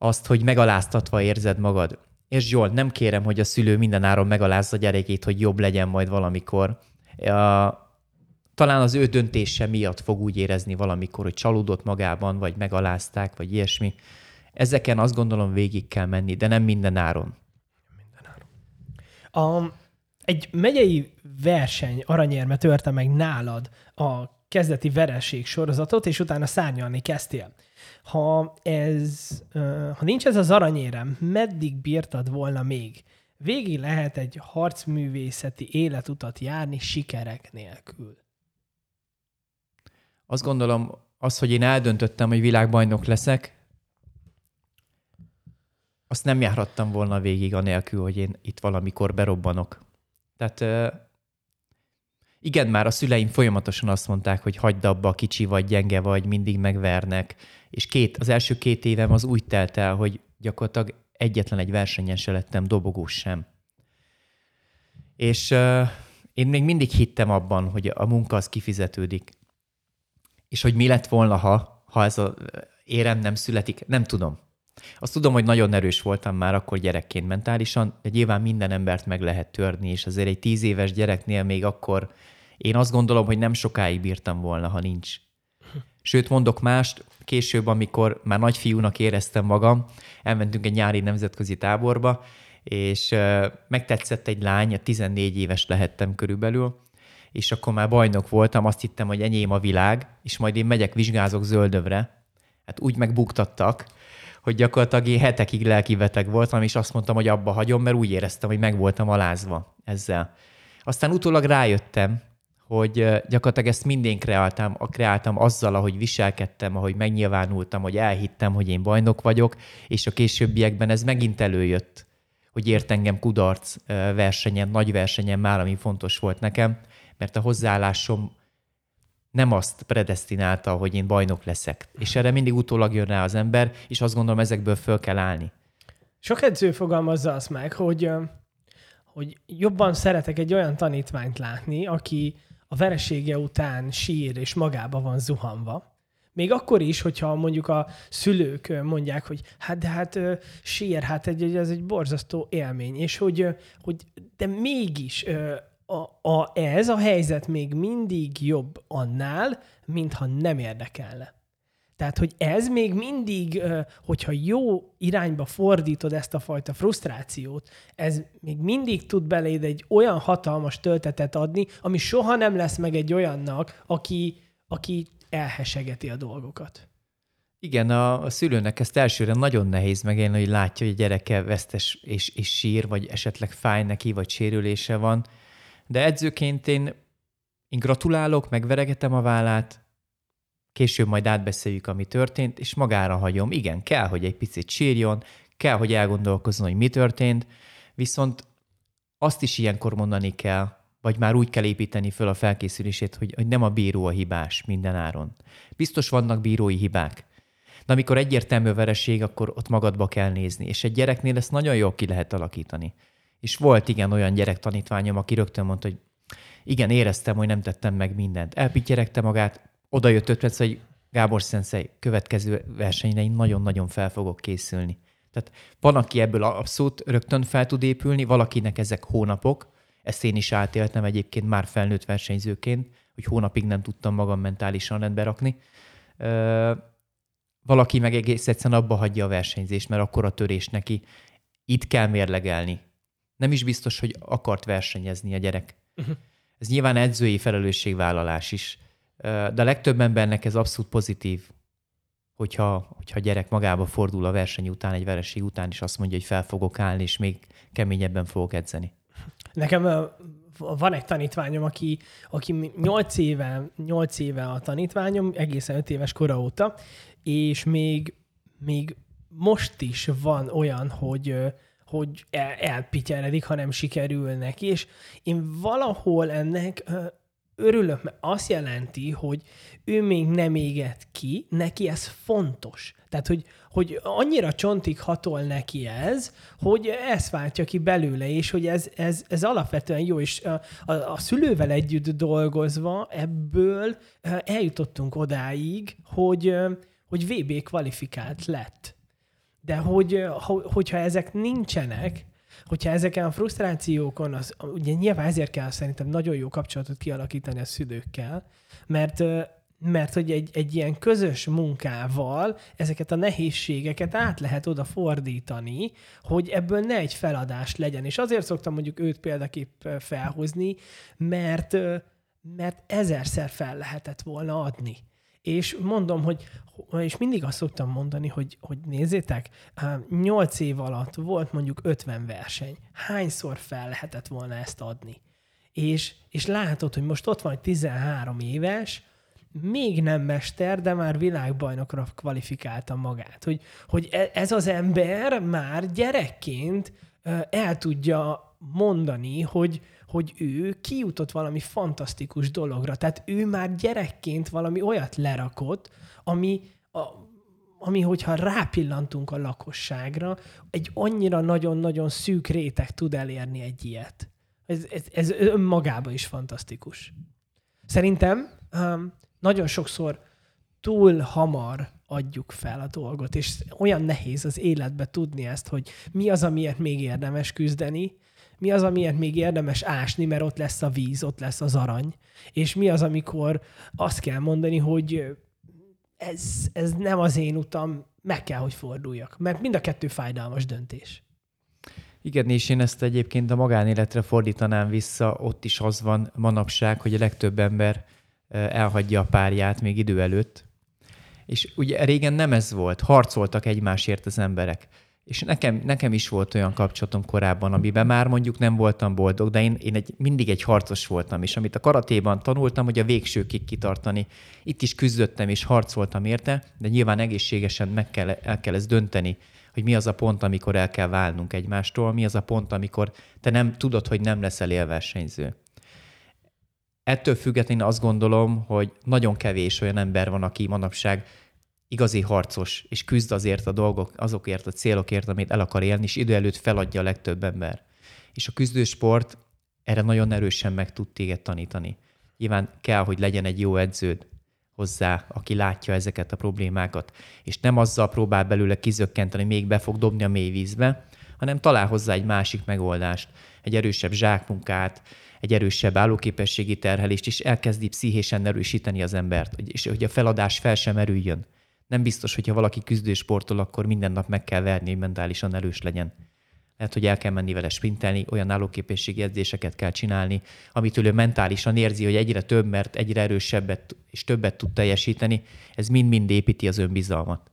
Azt, hogy megaláztatva érzed magad. És Zsolt, nem kérem, hogy a szülő mindenáron megalázza a gyerekét, hogy jobb legyen majd valamikor. Talán az ő döntése miatt fog úgy érezni valamikor, hogy csalódott magában, vagy megalázták, vagy ilyesmi. Ezeken azt gondolom végig kell menni, de nem mindenáron. A, egy megyei verseny aranyérme törte meg nálad a kezdeti vereség sorozatot, és utána szárnyalni kezdtél. Ha, ez, ha nincs ez az aranyérem, meddig bírtad volna még? Végig lehet egy harcművészeti életutat járni sikerek nélkül. Azt gondolom, az, hogy én eldöntöttem, hogy világbajnok leszek, azt nem járhattam volna végig anélkül, hogy én itt valamikor berobbanok. Tehát igen, már a szüleim folyamatosan azt mondták, hogy hagyd abba, kicsi vagy, gyenge vagy, mindig megvernek. És két, az első két évem az úgy telt el, hogy gyakorlatilag egyetlen egy versenyen se lettem dobogós sem. És uh, én még mindig hittem abban, hogy a munka az kifizetődik. És hogy mi lett volna, ha, ha ez az érem nem születik, nem tudom. Azt tudom, hogy nagyon erős voltam már akkor gyerekként mentálisan, de nyilván minden embert meg lehet törni, és azért egy tíz éves gyereknél még akkor én azt gondolom, hogy nem sokáig bírtam volna, ha nincs. Sőt, mondok mást, később, amikor már nagyfiúnak éreztem magam, elmentünk egy nyári nemzetközi táborba, és megtetszett egy lány, tizennégy éves lehettem körülbelül, és akkor már bajnok voltam, azt hittem, hogy enyém a világ, és majd én megyek, vizsgázok Zöldövre. Hát úgy megbuktattak, hogy gyakorlatilag én hetekig lelkibeteg voltam, és azt mondtam, hogy abba hagyom, mert úgy éreztem, hogy meg voltam alázva ezzel. Aztán utólag rájöttem, hogy gyakorlatilag ezt mindén kreáltam, kreáltam azzal, ahogy viselkedtem, ahogy megnyilvánultam, hogy elhittem, hogy én bajnok vagyok, és a későbbiekben ez megint előjött, hogy ért engem kudarc versenyen, nagy versenyen már, ami fontos volt nekem, mert a hozzáállásom nem azt predesztinálta, hogy én bajnok leszek. És erre mindig utólag jön rá az ember, és azt gondolom, ezekből föl kell állni. Sok edző fogalmazza azt meg, hogy, hogy jobban szeretek egy olyan tanítványt látni, aki a veresége után sír és magába van zuhanva. Még akkor is, hogyha mondjuk a szülők mondják, hogy hát de hát sír, hát egy, ez egy borzasztó élmény, és hogy, hogy de mégis... A, a, ez a helyzet még mindig jobb annál, mintha nem érdekelne. Tehát, hogy ez még mindig, hogyha jó irányba fordítod ezt a fajta frusztrációt, ez még mindig tud beléd egy olyan hatalmas töltetet adni, ami soha nem lesz meg egy olyannak, aki, aki elhesegeti a dolgokat. Igen, a, a szülőnek ezt elsőre nagyon nehéz megélni, hogy látja, hogy a gyereke vesztes és, és sír, vagy esetleg fáj neki, vagy sérülése van. De edzőként én, én gratulálok, megveregetem a vállát, később majd átbeszéljük, ami történt, és magára hagyom. Igen, kell, hogy egy picit sírjon, kell, hogy elgondolkozzon, hogy mi történt, viszont azt is ilyenkor mondani kell, vagy már úgy kell építeni föl a felkészülését, hogy, hogy nem a bíró a hibás mindenáron. Biztos vannak bírói hibák. De amikor egyértelmű vereség, akkor ott magadba kell nézni, és egy gyereknél ezt nagyon jól ki lehet alakítani. És volt igen olyan gyerektanítványom, aki rögtön mondta, hogy igen, éreztem, hogy nem tettem meg mindent. Elpittyeregte magát, oda jött ötlet, hogy Gábor szenszei, következő versenyre én nagyon-nagyon fel fogok készülni. Tehát van, aki ebből abszolút rögtön fel tud épülni, valakinek ezek hónapok, ezt én is átéltem egyébként már felnőtt versenyzőként, hogy hónapig nem tudtam magam mentálisan rendbe rakni. Ö, valaki meg egész egyszerűen abba hagyja a versenyzést, mert akkor a törés neki. Itt kell mérlegelni. Nem is biztos, hogy akart versenyezni a gyerek. Uh-huh. Ez nyilván edzői felelősségvállalás is. De a legtöbb embernek ez abszolút pozitív, hogyha, hogyha a gyerek magába fordul a verseny után, egy vereség után, és azt mondja, hogy fel fogok állni, és még keményebben fogok edzeni. Nekem van egy tanítványom, aki, aki nyolc éve, nyolc éve a tanítványom, egészen öt éves kora óta, és még, még most is van olyan, hogy, hogy el, elpityeredik, ha nem sikerül neki, és én valahol ennek örülök, mert azt jelenti, hogy ő még nem éget ki, neki ez fontos. Tehát, hogy, hogy annyira csontig hatol neki ez, hogy ez váltja ki belőle, és hogy ez, ez, ez alapvetően jó, és a, a, a szülővel együtt dolgozva ebből eljutottunk odáig, hogy, hogy vé bé kvalifikált lett. De hogy, hogyha ezek nincsenek, hogyha ezeken a frusztrációkon, az, ugye nyilván ezért kell szerintem nagyon jó kapcsolatot kialakítani a szülőkkel, mert, mert hogy egy, egy ilyen közös munkával ezeket a nehézségeket át lehet oda fordítani, hogy ebből ne egy feladás legyen. És azért szoktam mondjuk őt példaképp felhozni, mert, mert ezerszer fel lehetett volna adni. És mondom, hogy, és mindig azt szoktam mondani, hogy, hogy nézzétek, nyolc év alatt volt mondjuk ötven verseny. Hányszor fel lehetett volna ezt adni? És, és látod, hogy most ott van egy tizenhárom éves, még nem mester, de már világbajnokra kvalifikálta magát. Hogy, hogy ez az ember már gyerekként el tudja mondani, hogy hogy ő kijutott valami fantasztikus dologra. Tehát ő már gyerekként valami olyat lerakott, ami, a, ami hogyha rápillantunk a lakosságra, egy annyira nagyon-nagyon szűk réteg tud elérni egy ilyet. Ez, ez, ez önmagában is fantasztikus. Szerintem um, nagyon sokszor túl hamar adjuk fel a dolgot, és olyan nehéz az életbe tudni ezt, hogy mi az, amiért még érdemes küzdeni, mi az, amiért még érdemes ásni, mert ott lesz a víz, ott lesz az arany. És mi az, amikor azt kell mondani, hogy ez, ez nem az én utam, meg kell, hogy forduljak. Mert mind a kettő fájdalmas döntés. Igen, és én ezt egyébként a magánéletre fordítanám vissza. Ott is az van manapság, hogy a legtöbb ember elhagyja a párját még idő előtt. És ugye régen nem ez volt. Harcoltak egymásért az emberek. És nekem, nekem is volt olyan kapcsolatom korábban, amiben már mondjuk nem voltam boldog, de én, én egy, mindig egy harcos voltam, és amit a karatéban tanultam, hogy a végsőkig kitartani. Itt is küzdöttem és harcoltam érte, de nyilván egészségesen meg kell, el kell ezt dönteni, hogy mi az a pont, amikor el kell válnunk egymástól, mi az a pont, amikor te nem tudod, hogy nem leszel élversenyző. Ettől függetlenül azt gondolom, hogy nagyon kevés olyan ember van, aki manapság igazi harcos, és küzd azért a dolgok, azokért a célokért, amit el akar élni, és idő előtt feladja a legtöbb ember. És a küzdősport erre nagyon erősen meg tud téged tanítani. Nyilván kell, hogy legyen egy jó edződ hozzá, aki látja ezeket a problémákat, és nem azzal próbál belőle kizökkenteni, még be fog dobni a mély vízbe, hanem talál hozzá egy másik megoldást, egy erősebb zsákmunkát, egy erősebb állóképességi terhelést, és elkezdi pszichésen erősíteni az embert, és hogy a feladás fel sem erüljön. Nem biztos, hogyha valaki küzdősportol, akkor minden nap meg kell verni, hogy mentálisan erős legyen. Lehet, hogy el kell menni vele sprintelni, olyan állóképességi edzéseket kell csinálni, amitől ő mentálisan érzi, hogy egyre több, mert egyre erősebbet és többet tud teljesíteni. Ez mind-mind építi az önbizalmat.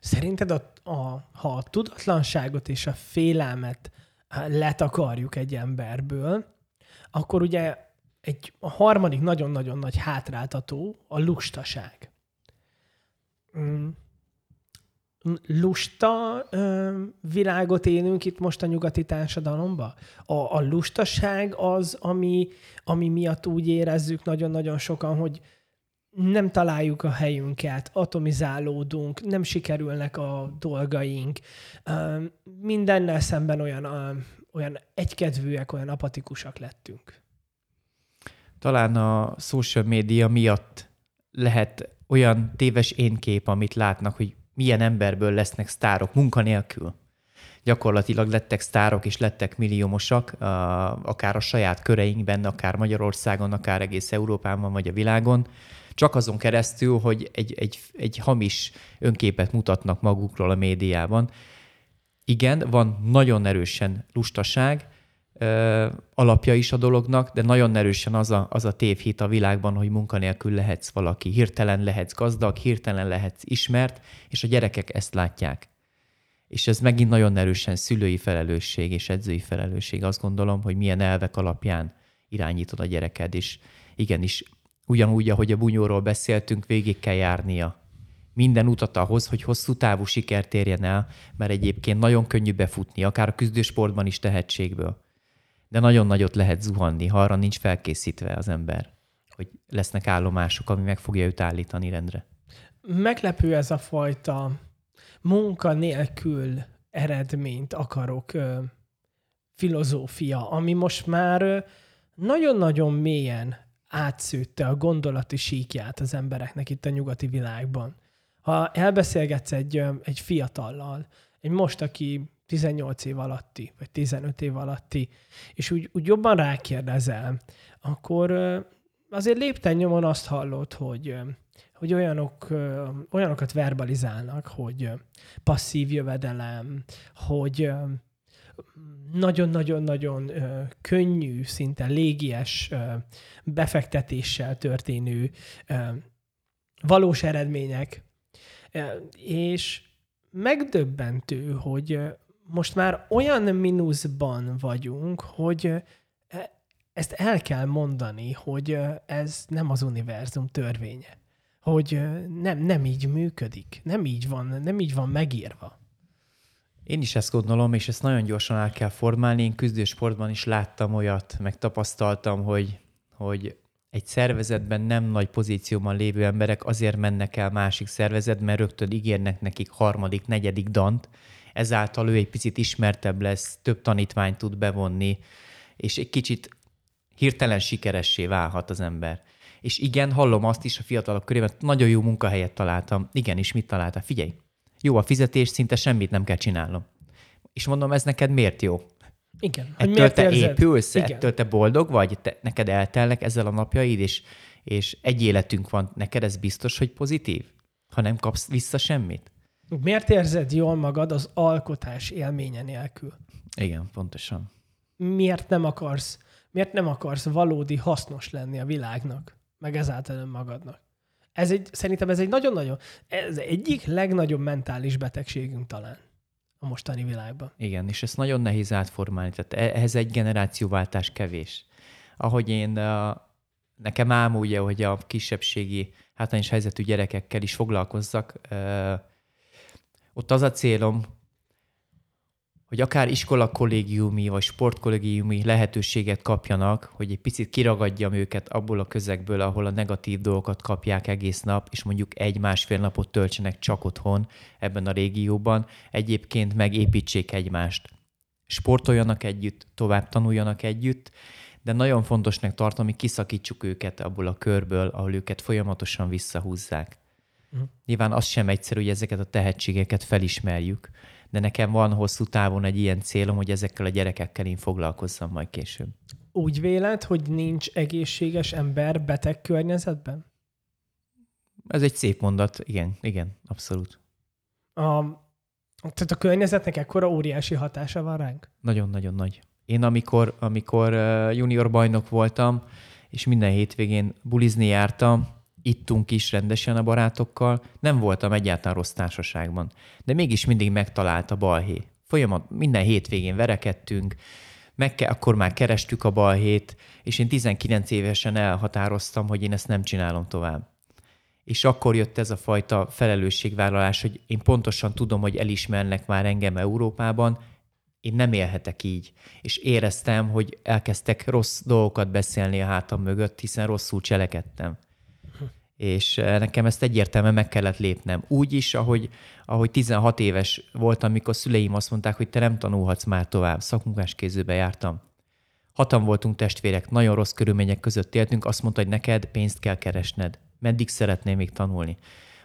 Szerinted, a, a, ha a tudatlanságot és a félelmet letakarjuk egy emberből, akkor ugye egy, a harmadik nagyon-nagyon nagy hátráltató a lustaság. Lusta ö, világot élünk itt most a nyugati társadalomban. A, a lustaság az, ami, ami miatt úgy érezzük nagyon-nagyon sokan, hogy nem találjuk a helyünket, atomizálódunk, nem sikerülnek a dolgaink. Ö, mindennel szemben olyan, ö, olyan egykedvűek, olyan apatikusak lettünk. Talán a social media miatt lehet olyan téves énkép, amit látnak, hogy milyen emberből lesznek sztárok munkanélkül. Gyakorlatilag lettek sztárok és lettek milliómosak, akár a saját köreinkben, akár Magyarországon, akár egész Európában vagy a világon, csak azon keresztül, hogy egy, egy, egy hamis önképet mutatnak magukról a médiában. Igen, van nagyon erősen lustaság, alapja is a dolognak, de nagyon erősen az a, az a tévhit a világban, hogy munkanélkül lehetsz valaki, hirtelen lehetsz gazdag, hirtelen lehetsz ismert, és a gyerekek ezt látják. És ez megint nagyon erősen szülői felelősség és edzői felelősség. Azt gondolom, hogy milyen elvek alapján irányítod a gyereked, és igenis ugyanúgy, ahogy a bunyóról beszéltünk, végig kell járnia minden utat ahhoz, hogy hosszú távú sikert érjen el, mert egyébként nagyon könnyű befutni, akár a küzdősportban is tehetségből. De nagyon nagyot lehet zuhanni, ha arra nincs felkészítve az ember, hogy lesznek állomások, ami meg fogja őt állítani rendre. Meglepő ez a fajta munka nélkül eredményt akarok ö, filozófia, ami most már ö, nagyon-nagyon mélyen átszőtte a gondolati síkját az embereknek itt a nyugati világban. Ha elbeszélgetsz egy, ö, egy fiatallal, egy most, aki tizennyolc év alatti, vagy tizenöt év alatti, és úgy, úgy jobban rákérdezel, akkor ö, azért lépten nyomon azt hallod, hogy ö, hogy olyanok, olyanokat verbalizálnak, hogy passzív jövedelem, hogy nagyon-nagyon-nagyon könnyű, szinte légies befektetéssel történő valós eredmények. És megdöbbentő, hogy most már olyan mínuszban vagyunk, hogy ezt el kell mondani, hogy ez nem az univerzum törvénye. Hogy nem, nem így működik, nem így van, nem így van megírva. Én is ezt gondolom, és ezt nagyon gyorsan el kell formálni. Én küzdősportban is láttam olyat, meg tapasztaltam, hogy, hogy egy szervezetben nem nagy pozícióban lévő emberek azért mennek el másik szervezetben, mert rögtön ígérnek nekik harmadik, negyedik dant. Ezáltal ő egy picit ismertebb lesz, több tanítványt tud bevonni, és egy kicsit hirtelen sikeressé válhat az ember. És igen, hallom azt is a fiatalok körében, nagyon jó munkahelyet találtam. Igen, és mit találtál? Figyelj, jó a fizetés, szinte semmit nem kell csinálnom. És mondom, ez neked miért jó? Igen. Ettől te épülsz, igen. Ettől te boldog vagy, te, neked eltelnek ezzel a napjaid, és, és egy életünk van. Neked ez biztos, hogy pozitív? Ha nem kapsz vissza semmit? Miért érzed jól magad az alkotás élménye nélkül? Igen, pontosan. Miért nem akarsz, miért nem akarsz valódi hasznos lenni a világnak? Meg ezáltal önmagadnak. Ez egy, szerintem ez egy nagyon-nagyon, ez egyik legnagyobb mentális betegségünk talán a mostani világban. Igen, és ezt nagyon nehéz átformálni, tehát ehhez egy generációváltás kevés. Ahogy én, nekem ám úgy, hogy a kisebbségi, hátrányos helyzetű gyerekekkel is foglalkozzak, ott az a célom, hogy akár iskolakollégiumi vagy sportkollégiumi lehetőséget kapjanak, hogy egy picit kiragadjam őket abból a közegből, ahol a negatív dolgokat kapják egész nap, és mondjuk egy-másfél napot töltsenek csak otthon ebben a régióban. Egyébként megépítsék egymást. Sportoljanak együtt, tovább tanuljanak együtt, de nagyon fontosnak tartom, hogy kiszakítsuk őket abból a körből, ahol őket folyamatosan visszahúzzák. Mm. Nyilván az sem egyszerű, hogy ezeket a tehetségeket felismerjük, de nekem van hosszú távon egy ilyen célom, hogy ezekkel a gyerekekkel én foglalkozzam majd később. Úgy véled, hogy nincs egészséges ember beteg környezetben? Ez egy szép mondat, igen, igen, abszolút. A, tehát a környezetnek ekkora óriási hatása van ránk? Nagyon-nagyon nagy. Én amikor, amikor junior bajnok voltam, és minden hétvégén bulizni jártam, ittunk is rendesen a barátokkal, nem voltam egyáltalán rossz társaságban, de mégis mindig megtalált a balhé. Folyamat, minden hétvégén verekedtünk, meg ke- akkor már kerestük a balhét, és én tizenkilenc évesen elhatároztam, hogy én ezt nem csinálom tovább. És akkor jött ez a fajta felelősségvállalás, hogy én pontosan tudom, hogy elismernek már engem Európában, én nem élhetek így. És éreztem, hogy elkezdtek rossz dolgokat beszélni a hátam mögött, hiszen rosszul cselekedtem. És nekem ezt egyértelműen meg kellett lépnem. Úgy is, ahogy, ahogy tizenhat éves voltam, mikor szüleim azt mondták, hogy te nem tanulhatsz már tovább. Szakmunkásképzőbe jártam. Hatan voltunk testvérek, nagyon rossz körülmények között éltünk, azt mondta, hogy neked pénzt kell keresned. Meddig szeretnél még tanulni?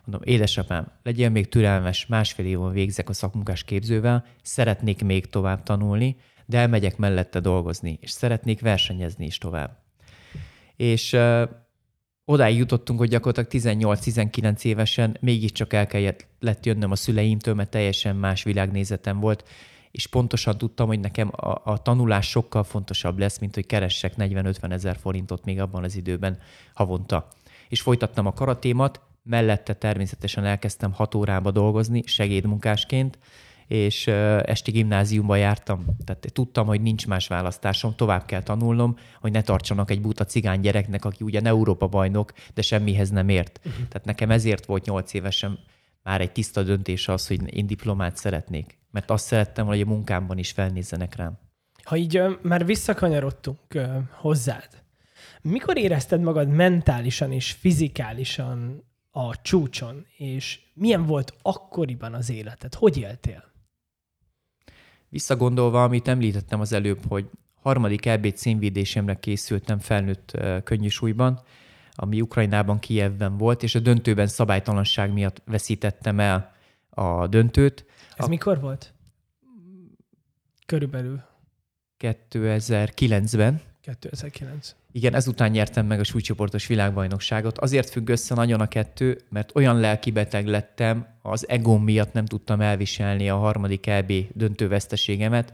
Mondom, édesapám, legyél még türelmes, másfél évon végzek a szakmunkásképzővel, szeretnék még tovább tanulni, de elmegyek mellette dolgozni, és szeretnék versenyezni is tovább. És... odáig jutottunk, hogy gyakorlatilag tizennyolc-tizenkilenc évesen mégiscsak el kellett jönnöm a szüleimtől, mert teljesen más világnézetem volt. és pontosan tudtam, hogy nekem a, a tanulás sokkal fontosabb lesz, mint hogy keressek negyven-ötven ezer forintot még abban az időben havonta. És folytattam a karatémat, mellette természetesen elkezdtem hat órába dolgozni, segédmunkásként, és esti gimnáziumba jártam. Tehát tudtam, hogy nincs más választásom, tovább kell tanulnom, hogy ne tartsanak egy buta cigány gyereknek, aki ugyan Európa bajnok, de semmihez nem ért. Uh-huh. Tehát nekem ezért volt nyolc évesen már egy tiszta döntés az, hogy én diplomát szeretnék. Mert azt szerettem, hogy a munkámban is felnézzenek rám. Ha így ö, már visszakanyarodtunk ö, hozzád, mikor érezted magad mentálisan és fizikálisan a csúcson, és milyen volt akkoriban az életed? Hogy éltél? Visszagondolva, amit említettem az előbb, hogy harmadik é bé címvédésemre készültem felnőtt könnyűsúlyban, ami Ukrajnában, Kijevben volt, és a döntőben szabálytalanság miatt veszítettem el a döntőt. Ez a... mikor volt? Körülbelül. kétezer-kilencben. kétezer-kilenc. Igen, ezután nyertem meg a súlycsoportos világbajnokságot. Azért függ össze nagyon a kettő, mert olyan lelkibeteg lettem, az egóm miatt nem tudtam elviselni a harmadik é bé döntőveszteségemet,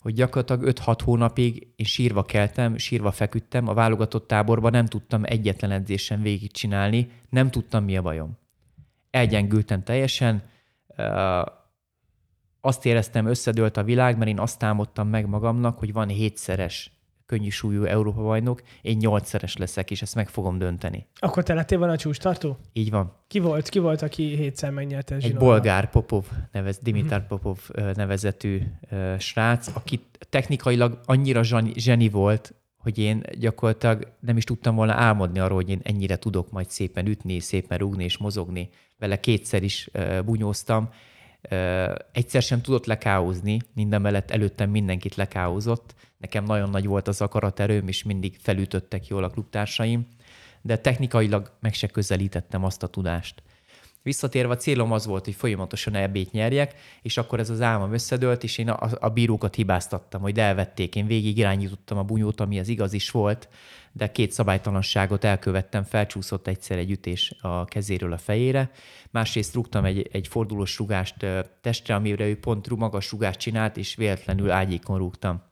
hogy gyakorlatilag öt-hat hónapig én sírva keltem, sírva feküdtem, a válogatott táborban nem tudtam egyetlen edzésen végigcsinálni, nem tudtam, mi a bajom. Elgyengültem teljesen, azt éreztem, összedőlt a világ, mert én azt támadtam meg magamnak, hogy van hétszeres könnyű súlyú Európa-bajnok, én nyolcszeres leszek, és ezt meg fogom dönteni. Akkor te lettél volna a csúcstartó? Így van. Ki volt, ki volt aki hétszer megnyerte? Egy bolgár Popov nevez, Dimitár Popov nevezetű uh, srác, aki technikailag annyira zseni volt, hogy én gyakorlatilag nem is tudtam volna álmodni arról, hogy én ennyire tudok majd szépen ütni, szépen rúgni és mozogni. Vele kétszer is uh, bunyóztam. Uh, egyszer sem tudott lekáózni, mindemellett előttem mindenkit lekáózott. Nekem nagyon nagy volt az akaraterőm, és mindig felütöttek jól a klubtársaim, de technikailag meg se közelítettem azt a tudást. Visszatérve a célom az volt, hogy folyamatosan é bét nyerjek, és akkor ez az álmom összedőlt, és én a, a bírókat hibáztattam, hogy elvették. Én végig irányítottam a bunyót, ami az igaz is volt, de két szabálytalanságot elkövettem, felcsúszott egyszer egy ütés a kezéről a fejére. Másrészt rúgtam egy, egy fordulós rugást testre, amire ő pont magas rugást csinált, és véletlenül ágyékon rúgtam.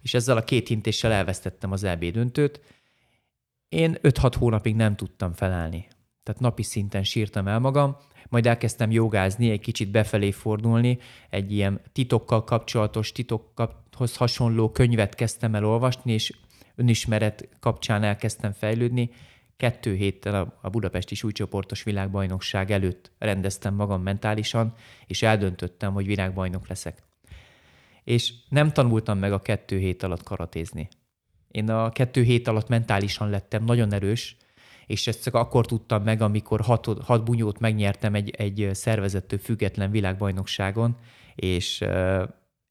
És ezzel a két hintéssel elvesztettem az é bé döntőt. Én öt-hat hónapig nem tudtam felállni. Tehát napi szinten sírtam el magam, majd elkezdtem jogázni, egy kicsit befelé fordulni, egy ilyen titokkal kapcsolatos, titokhoz hasonló könyvet kezdtem el olvasni, és önismeret kapcsán elkezdtem fejlődni. Kettő héttel a budapesti súlycsoportos világbajnokság előtt rendeztem magam mentálisan, és eldöntöttem, hogy világbajnok leszek. És nem tanultam meg a kettő hét alatt karatézni. Én a kettő hét alatt mentálisan lettem nagyon erős, és ezt csak akkor tudtam meg, amikor hat, hat bunyót megnyertem egy, egy szervezettől független világbajnokságon, és uh,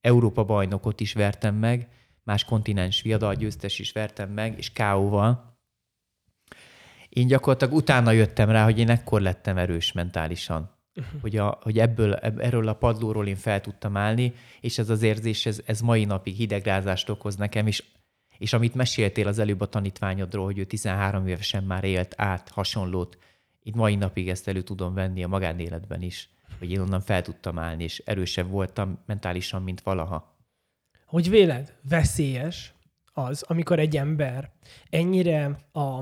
Európa bajnokot is vertem meg, más kontinens viadalgyőztes is vertem meg, és ká ó-val. Én gyakorlatilag utána jöttem rá, hogy én ekkor lettem erős mentálisan. Uh-huh. Hogy, a, hogy ebből, erről a padlóról én fel tudtam állni, és ez az érzés, ez, ez mai napig hidegrázást okoz nekem, és, és amit meséltél az előbb a tanítványodról, hogy ő tizenhárom évesen már élt át hasonlót, itt mai napig ezt elő tudom venni a magánéletben is, hogy én onnan fel tudtam állni, és erősebb voltam mentálisan, mint valaha. Hogy véled, veszélyes az, amikor egy ember ennyire a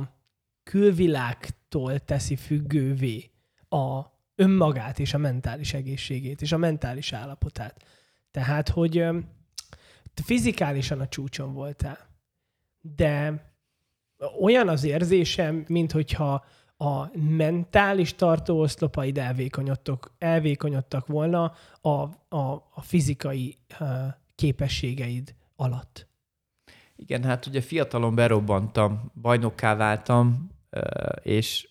külvilágtól teszi függővé a önmagát és a mentális egészségét, és a mentális állapotát. Tehát, hogy ö, fizikálisan a csúcson voltál, de olyan az érzésem, minthogyha a mentális tartóoszlopaid elvékonyodtak, elvékonyodtak volna a, a, a fizikai ö, képességeid alatt. Igen, hát ugye fiatalon berobbantam, bajnokká váltam, ö, és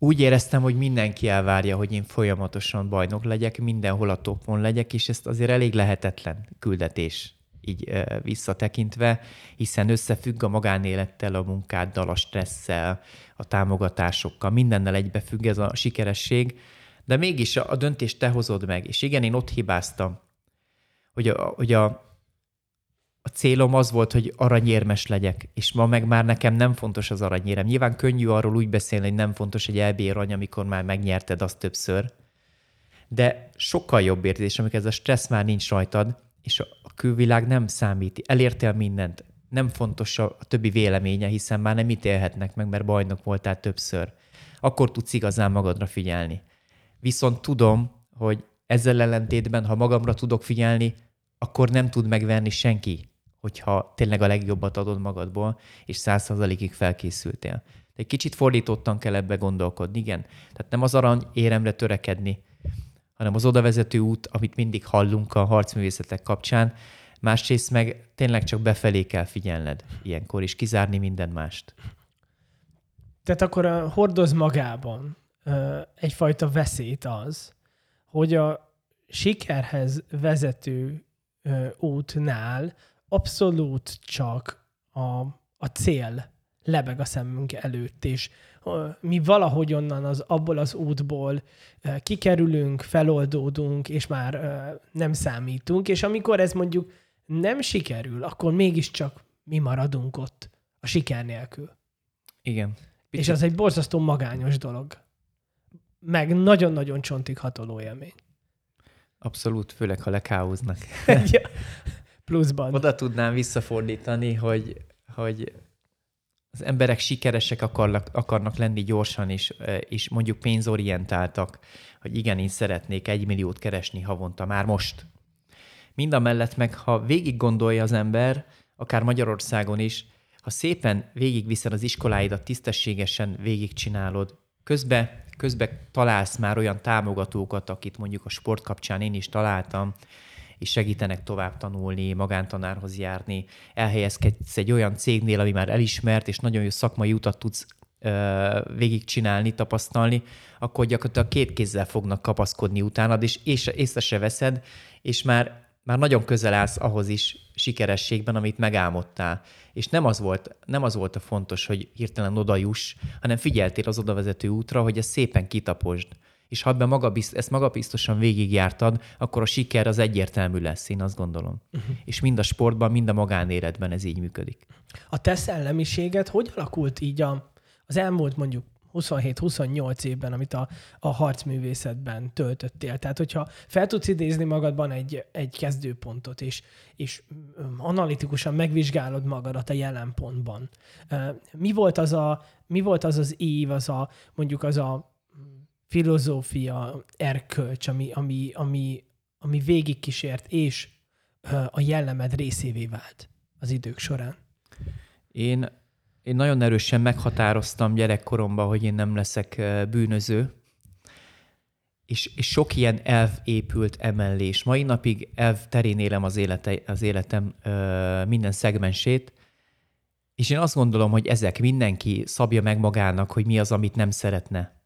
úgy éreztem, hogy mindenki elvárja, hogy én folyamatosan bajnok legyek, mindenhol a topon legyek, és ezt azért elég lehetetlen küldetés így e, visszatekintve, hiszen összefügg a magánélettel, a munkáddal, a stresszel, a támogatásokkal, mindennel egybefügg ez a sikeresség, de mégis a, a döntést te hozod meg. És igen, én ott hibáztam, hogy a, hogy a, a célom az volt, hogy aranyérmes legyek, és ma meg már nekem nem fontos az aranyérem. Nyilván könnyű arról úgy beszélni, hogy nem fontos egy é bé arany, amikor már megnyerted azt többször, de sokkal jobb érzés, amikor ez a stressz már nincs rajtad, és a külvilág nem számít. Elértél mindent. Nem fontos a többi véleménye, hiszen már nem ítélhetnek meg, mert bajnok voltál többször. Akkor tudsz igazán magadra figyelni. Viszont tudom, hogy ezzel ellentétben, ha magamra tudok figyelni, akkor nem tud megverni senki, hogyha tényleg a legjobbat adod magadból, és száz százalékig felkészültél. De egy kicsit fordítottan kell ebbe gondolkodni, igen. Tehát nem az arany éremre törekedni, hanem az odavezető út, amit mindig hallunk a harcművészetek kapcsán. Másrészt meg tényleg csak befelé kell figyelned ilyenkor, és kizárni minden mást. Tehát akkor a, hordoz magában ö, egyfajta veszélyt az, hogy a sikerhez vezető ö, útnál abszolút csak a, a cél lebeg a szemünk előtt, és ö, mi valahogy onnan az, abból az útból ö, kikerülünk, feloldódunk, és már ö, nem számítunk, és amikor ez mondjuk nem sikerül, akkor mégiscsak mi maradunk ott a siker nélkül. Igen. Picsit. És az egy borzasztó magányos dolog. Meg nagyon-nagyon csontig hatoló élmény. Abszolút, főleg, ha lekáóznak. Ja. Pluszban. Oda tudnám visszafordítani, hogy, hogy az emberek sikeresek akarlak, akarnak lenni gyorsan, és, és mondjuk pénzorientáltak, hogy igen, én szeretnék egy milliót keresni havonta, már most. Mind a mellett meg, ha végig gondolja az ember, akár Magyarországon is, ha szépen végigviszed az iskoláidat, tisztességesen végigcsinálod, közben, közben találsz már olyan támogatókat, akit mondjuk a sport kapcsán én is találtam, és segítenek tovább tanulni, magántanárhoz járni, elhelyezkedsz egy olyan cégnél, ami már elismert, és nagyon jó szakmai utat tudsz ö, végigcsinálni, tapasztalni, akkor gyakorlatilag két kézzel fognak kapaszkodni utánad, és észre se veszed, és már... már nagyon közel állsz ahhoz is sikerességben, amit megálmodtál. És nem az volt, nem az volt a fontos, hogy hirtelen oda juss, hanem figyeltél az odavezető útra, hogy ezt szépen kitaposd. És ha ebben magabiz, ezt magabiztosan végigjártad, akkor a siker az egyértelmű lesz, én azt gondolom. Uh-huh. És mind a sportban, mind a magánéletben ez így működik. A te szellemiséged hogy alakult így a, az elmúlt mondjuk huszonhét-huszonnyolc évben, amit a, a harcművészetben töltöttél? Tehát, hogyha fel tudsz idézni magadban egy, egy kezdőpontot, és, és analitikusan megvizsgálod magadat a jelen pontban, mi volt az a, mi volt az, az év, az a, mondjuk az a filozófia, erkölcs, ami, ami, ami, ami végigkísért, és a jellemed részévé vált az idők során? Én Én nagyon erősen meghatároztam gyerekkoromban, hogy én nem leszek bűnöző, és, és sok ilyen elv épült emellé, és mai napig elv terén élem az, élete, az életem ö, minden szegmensét, és én azt gondolom, hogy ezek mindenki szabja meg magának, hogy mi az, amit nem szeretne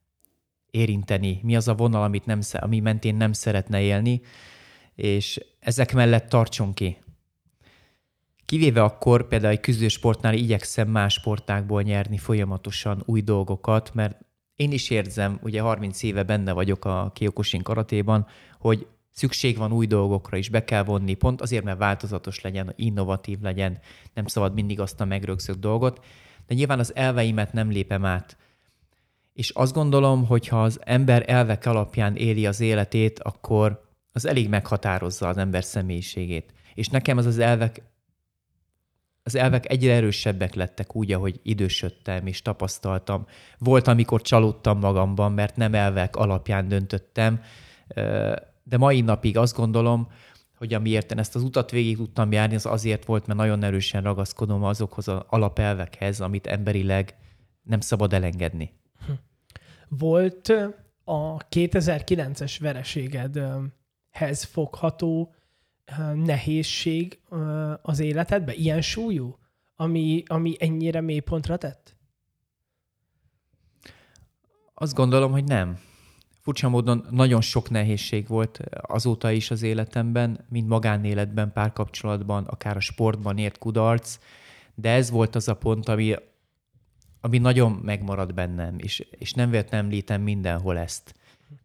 érinteni, mi az a vonal, amit nem, ami mentén nem szeretne élni, és ezek mellett tartson ki. Kivéve akkor például egy küzdősportnál igyekszem más sportákból nyerni folyamatosan új dolgokat, mert én is érzem, ugye harminc éve benne vagyok a Kyokushin karatéban, hogy szükség van új dolgokra is, be kell vonni, pont azért, mert változatos legyen, innovatív legyen, nem szabad mindig azt a megrögzött dolgot, de nyilván az elveimet nem lépem át. És azt gondolom, hogy ha az ember elvek alapján éli az életét, akkor az elég meghatározza az ember személyiségét. És nekem az az elvek Az elvek egyre erősebbek lettek úgy, ahogy idősödtem és tapasztaltam. Volt, amikor csalódtam magamban, mert nem elvek alapján döntöttem, de mai napig azt gondolom, hogy amiért én ezt az utat végig tudtam járni, az azért volt, mert nagyon erősen ragaszkodom azokhoz az alapelvekhez, amit emberileg nem szabad elengedni. Volt a kétezer-kilences vereségedhez fogható nehézség az életedben? Ilyen súlyú, ami, ami ennyire mélypontra tett? Azt gondolom, hogy nem. Furcsa módon nagyon sok nehézség volt azóta is az életemben, mind magánéletben, párkapcsolatban, akár a sportban ért kudarc, de ez volt az a pont, ami, ami nagyon megmaradt bennem, és, és nem véletlenül említem mindenhol ezt,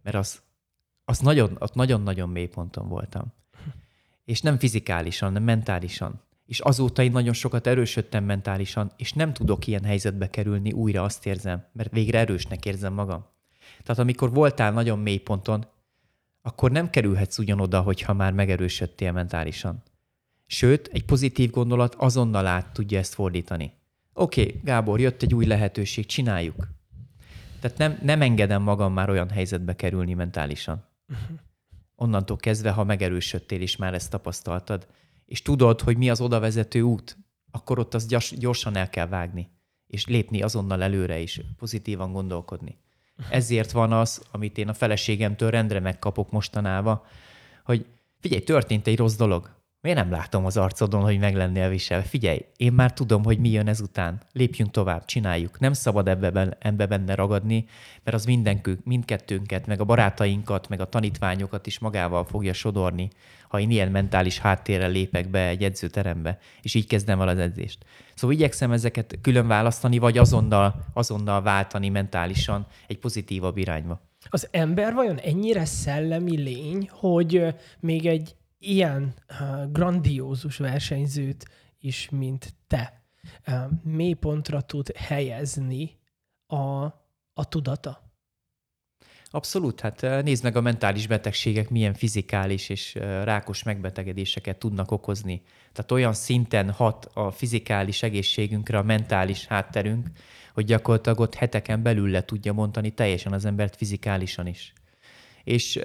mert az, az nagyon, az nagyon-nagyon mélyponton voltam. És nem fizikálisan, hanem mentálisan. És azóta én nagyon sokat erősödtem mentálisan, és nem tudok ilyen helyzetbe kerülni újra, azt érzem, mert végre erősnek érzem magam. Tehát amikor voltál nagyon mély ponton, akkor nem kerülhetsz ugyanoda, hogyha már megerősödtél mentálisan. Sőt, egy pozitív gondolat azonnal át tudja ezt fordítani. Oké, okay, Gábor, jött egy új lehetőség, csináljuk. Tehát nem, nem engedem magam már olyan helyzetbe kerülni mentálisan. Onnantól kezdve, ha megerősödtél, és már ezt tapasztaltad, és tudod, hogy mi az odavezető út, akkor ott azt gyors, gyorsan el kell vágni, és lépni azonnal előre is, pozitívan gondolkodni. Ezért van az, amit én a feleségemtől rendre megkapok mostanában, hogy figyelj, történt egy rossz dolog. Miért nem látom az arcodon, hogy meg lennél viselve? Figyelj, én már tudom, hogy mi jön ezután. Lépjünk tovább, csináljuk. Nem szabad ebbe benne ragadni, mert az mindenkünk, mindkettőnket, meg a barátainkat, meg a tanítványokat is magával fogja sodorni, ha én ilyen mentális háttérrel lépek be egy edzőterembe, és így kezdem el az edzést. Szóval igyekszem ezeket külön választani, vagy azonnal, azonnal váltani mentálisan egy pozitívabb irányba. Az ember vajon ennyire szellemi lény, hogy még egy ilyen uh, grandiózus versenyzőt is, mint te, uh, mélypontra tud helyezni a, a tudata? Abszolút. Hát nézd meg, a mentális betegségek milyen fizikális és rákos megbetegedéseket tudnak okozni. Tehát olyan szinten hat a fizikális egészségünkre a mentális hátterünk, hogy gyakorlatilag ott heteken belül le tudja mondani teljesen az embert fizikálisan is. És,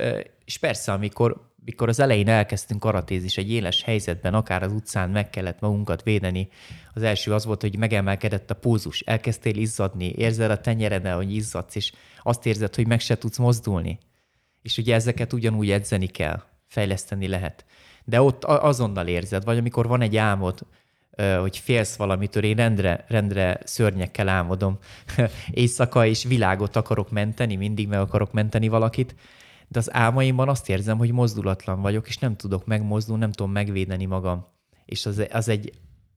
és persze, amikor mikor az elején elkezdtünk karatézni, és egy éles helyzetben, akár az utcán meg kellett magunkat védeni, az első az volt, hogy megemelkedett a pulzus, elkezdtél izzadni, érzed a tenyereden, hogy izzadsz, és azt érzed, hogy meg se tudsz mozdulni. És ugye ezeket ugyanúgy edzeni kell, fejleszteni lehet. De ott azonnal érzed, vagy amikor van egy álmod, hogy félsz valamitől, én rendre, rendre szörnyekkel álmodom éjszaka, és világot akarok menteni, mindig meg akarok menteni valakit, de az álmaimban azt érzem, hogy mozdulatlan vagyok, és nem tudok megmozdulni, nem tudom megvédeni magam. És az, az, egy,